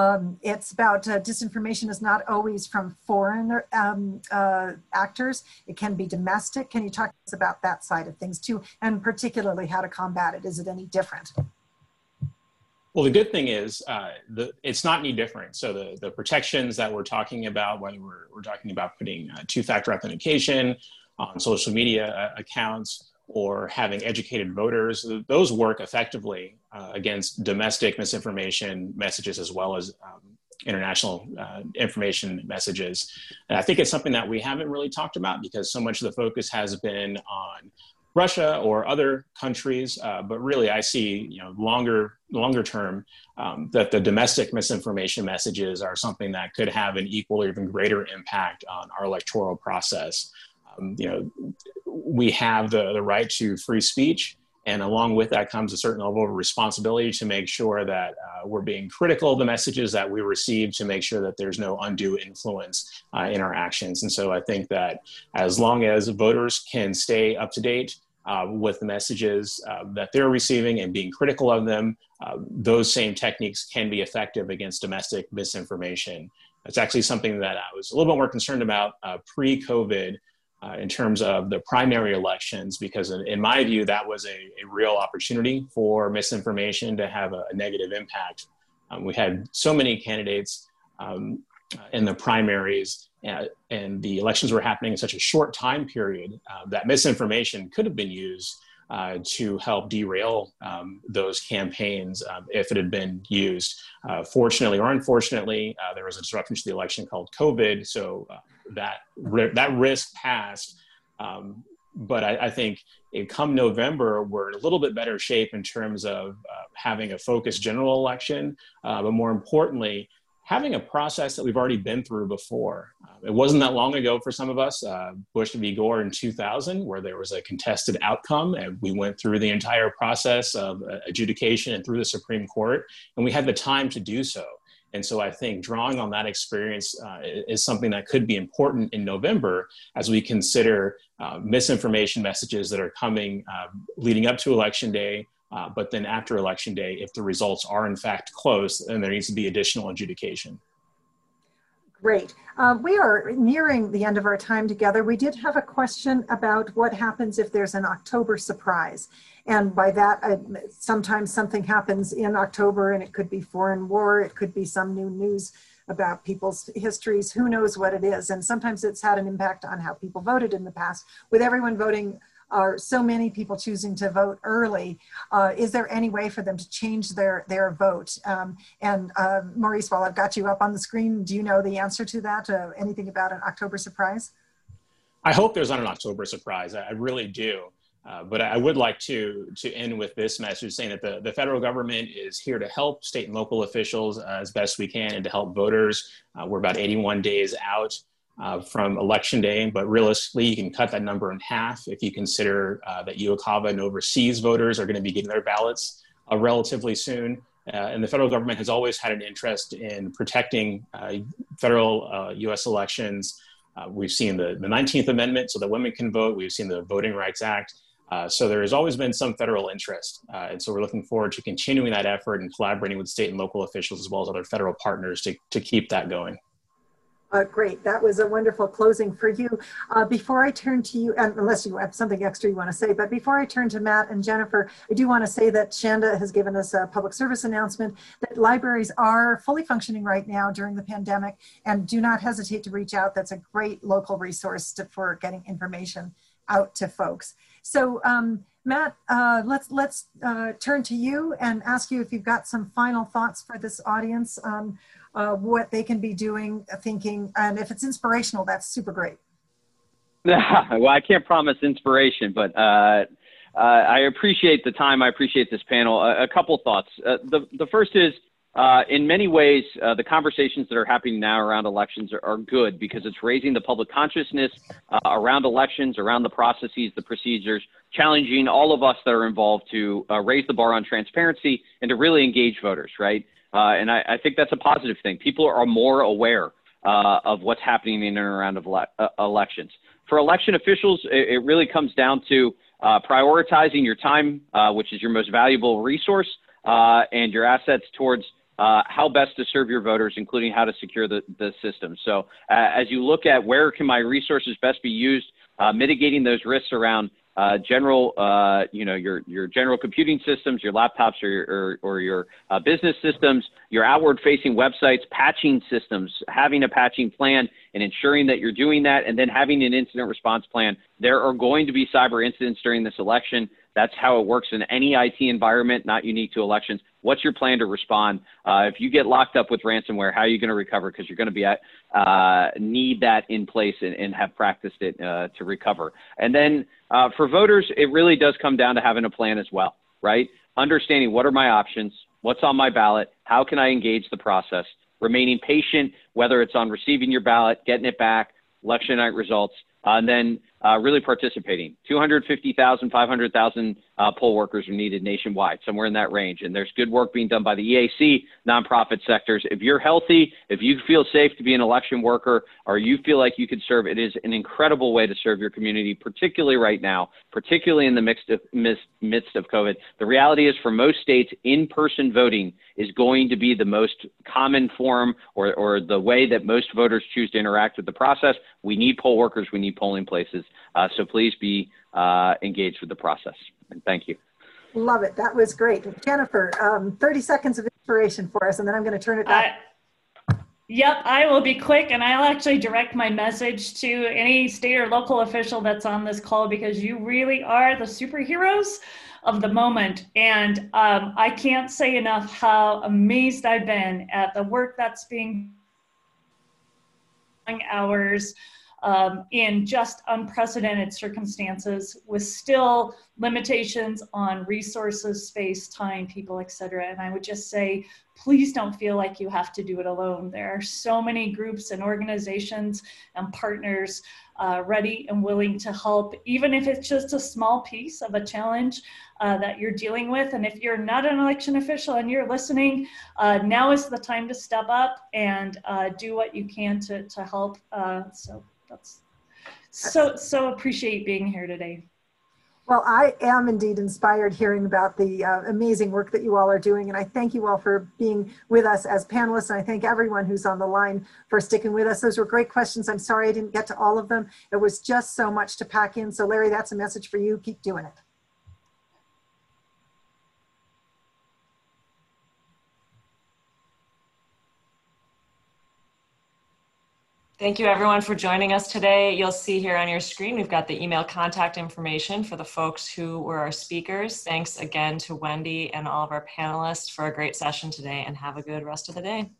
Um, it's about uh, disinformation is not always from foreign um, uh, actors. It can be domestic. Can you talk to us about that side of things too, and particularly how to combat it? Is it any different? Well, the good thing is uh, the, it's not any different. So the, the protections that we're talking about, whether we're, we're talking about putting uh, two-factor authentication on social media uh, accounts or having educated voters, those work effectively uh, against domestic misinformation messages as well as um, international uh, information messages. And I think it's something that we haven't really talked about because so much of the focus has been on Russia or other countries, uh, but really I see, you know, longer, longer term um, that the domestic misinformation messages are something that could have an equal or even greater impact on our electoral process. Um, you know, we have the, the right to free speech, and along with that comes a certain level of responsibility to make sure that uh, we're being critical of the messages that we receive to make sure that there's no undue influence uh, in our actions. And so I think that as long as voters can stay up to date uh, with the messages uh, that they're receiving and being critical of them, uh, those same techniques can be effective against domestic misinformation. It's actually something that I was a little bit more concerned about uh, pre-COVID Uh, in terms of the primary elections, because in, in my view, that was a, a real opportunity for misinformation to have a, a negative impact. Um, we had so many candidates um, in the primaries, and, and the elections were happening in such a short time period uh, that misinformation could have been used uh, to help derail um, those campaigns um, if it had been used. Uh, fortunately or unfortunately, uh, there was a disruption to the election called COVID, so uh, that that risk passed. Um, but I, I think it, come November, we're in a little bit better shape in terms of uh, having a focused general election, uh, but more importantly, having a process that we've already been through before. Uh, it wasn't that long ago for some of us, uh, Bush v. Gore in two thousand, where there was a contested outcome, and we went through the entire process of uh, adjudication and through the Supreme Court, and we had the time to do so. And so I think drawing on that experience uh, is something that could be important in November as we consider uh, misinformation messages that are coming uh, leading up to Election Day, uh, but then after Election Day, if the results are in fact close, then there needs to be additional adjudication. Great. Um, we are nearing the end of our time together. We did have a question about what happens if there's an October surprise. And by that, uh, sometimes something happens in October, and it could be foreign war, it could be some new news about people's histories, who knows what it is. And sometimes it's had an impact on how people voted in the past. With everyone voting, or so many people choosing to vote early, uh, is there any way for them to change their, their vote? Um, and uh, Maurice, while I've got you up on the screen, do you know the answer to that? Uh, anything about an October surprise? I hope there's not an October surprise. I really do. Uh, but I would like to, to end with this message saying that the, the federal government is here to help state and local officials uh, as best we can and to help voters. Uh, we're about eighty-one days out Uh, from Election Day, but realistically, you can cut that number in half if you consider uh, that UOCAVA and overseas voters are going to be getting their ballots uh, relatively soon. Uh, and the federal government has always had an interest in protecting uh, federal uh, U S elections. Uh, we've seen the, the nineteenth Amendment so that women can vote. We've seen the Voting Rights Act. Uh, so there has always been some federal interest. Uh, and so we're looking forward to continuing that effort and collaborating with state and local officials as well as other federal partners to, to keep that going. Uh, great. That was a wonderful closing for you. Uh, before I turn to you, and unless you have something extra you want to say, but before I turn to Matt and Jennifer, I do want to say that Shanda has given us a public service announcement that libraries are fully functioning right now during the pandemic, and do not hesitate to reach out. That's a great local resource to, for getting information out to folks. So um, Matt, uh, let's, let's uh, turn to you and ask you if you've got some final thoughts for this audience on uh, what they can be doing, thinking, and if it's inspirational, that's super great. Well, I can't promise inspiration, but uh, uh, I appreciate the time. I appreciate this panel. A, a couple thoughts. Uh, the, the first is, Uh, in many ways, uh, the conversations that are happening now around elections are, are good because it's raising the public consciousness uh, around elections, around the processes, the procedures, challenging all of us that are involved to uh, raise the bar on transparency and to really engage voters, right? Uh, and I, I think that's a positive thing. People are more aware uh, of what's happening in and around of ele- uh, elections. For election officials, it, it really comes down to uh, prioritizing your time, uh, which is your most valuable resource, uh, and your assets towards Uh, how best to serve your voters, including how to secure the, the system. So uh, as you look at where can my resources best be used, uh, mitigating those risks around uh, general, uh, you know, your your general computing systems, your laptops, or your, or, or your uh, business systems, your outward-facing websites, patching systems, having a patching plan, and ensuring that you're doing that, and then having an incident response plan. There are going to be cyber incidents during this election. That's how it works in any I T environment, not unique to elections. What's your plan to respond? Uh, if you get locked up with ransomware, how are you going to recover? Because you're going to be at, uh, need that in place and, and have practiced it uh, to recover. And then uh, for voters, it really does come down to having a plan as well, right? Understanding what are my options, what's on my ballot, how can I engage the process, remaining patient, whether it's on receiving your ballot, getting it back, election night results, Uh, and then uh, really participating. two hundred fifty thousand, five hundred thousand uh, poll workers are needed nationwide, somewhere in that range. And there's good work being done by the E A C, nonprofit sectors. If you're healthy, if you feel safe to be an election worker, or you feel like you could serve, it is an incredible way to serve your community, particularly right now, particularly in the midst of, midst of COVID. The reality is for most states, in-person voting is going to be the most common form or, or the way that most voters choose to interact with the process. We need poll workers. We need polling places. Uh, so please be uh, engaged with the process. And thank you. Love it. That was great. Jennifer, um, thirty seconds of inspiration for us, and then I'm going to turn it back. Uh, yep, I will be quick, and I'll actually direct my message to any state or local official that's on this call, because you really are the superheroes of the moment. And um, I can't say enough how amazed I've been at the work that's being done hours. Um, in just unprecedented circumstances with still limitations on resources, space, time, people, et cetera. And I would just say, please don't feel like you have to do it alone. There are so many groups and organizations and partners uh, ready and willing to help, even if it's just a small piece of a challenge uh, that you're dealing with. And if you're not an election official and you're listening, uh, now is the time to step up and uh, do what you can to, to help. Uh, so. That's so, so appreciate being here today. Well, I am indeed inspired hearing about the uh, amazing work that you all are doing. And I thank you all for being with us as panelists. And I thank everyone who's on the line for sticking with us. Those were great questions. I'm sorry I didn't get to all of them. It was just so much to pack in. So Larry, that's a message for you. Keep doing it. Thank you everyone for joining us today. You'll see here on your screen, we've got the email contact information for the folks who were our speakers. Thanks again to Wendy and all of our panelists for a great session today, and have a good rest of the day.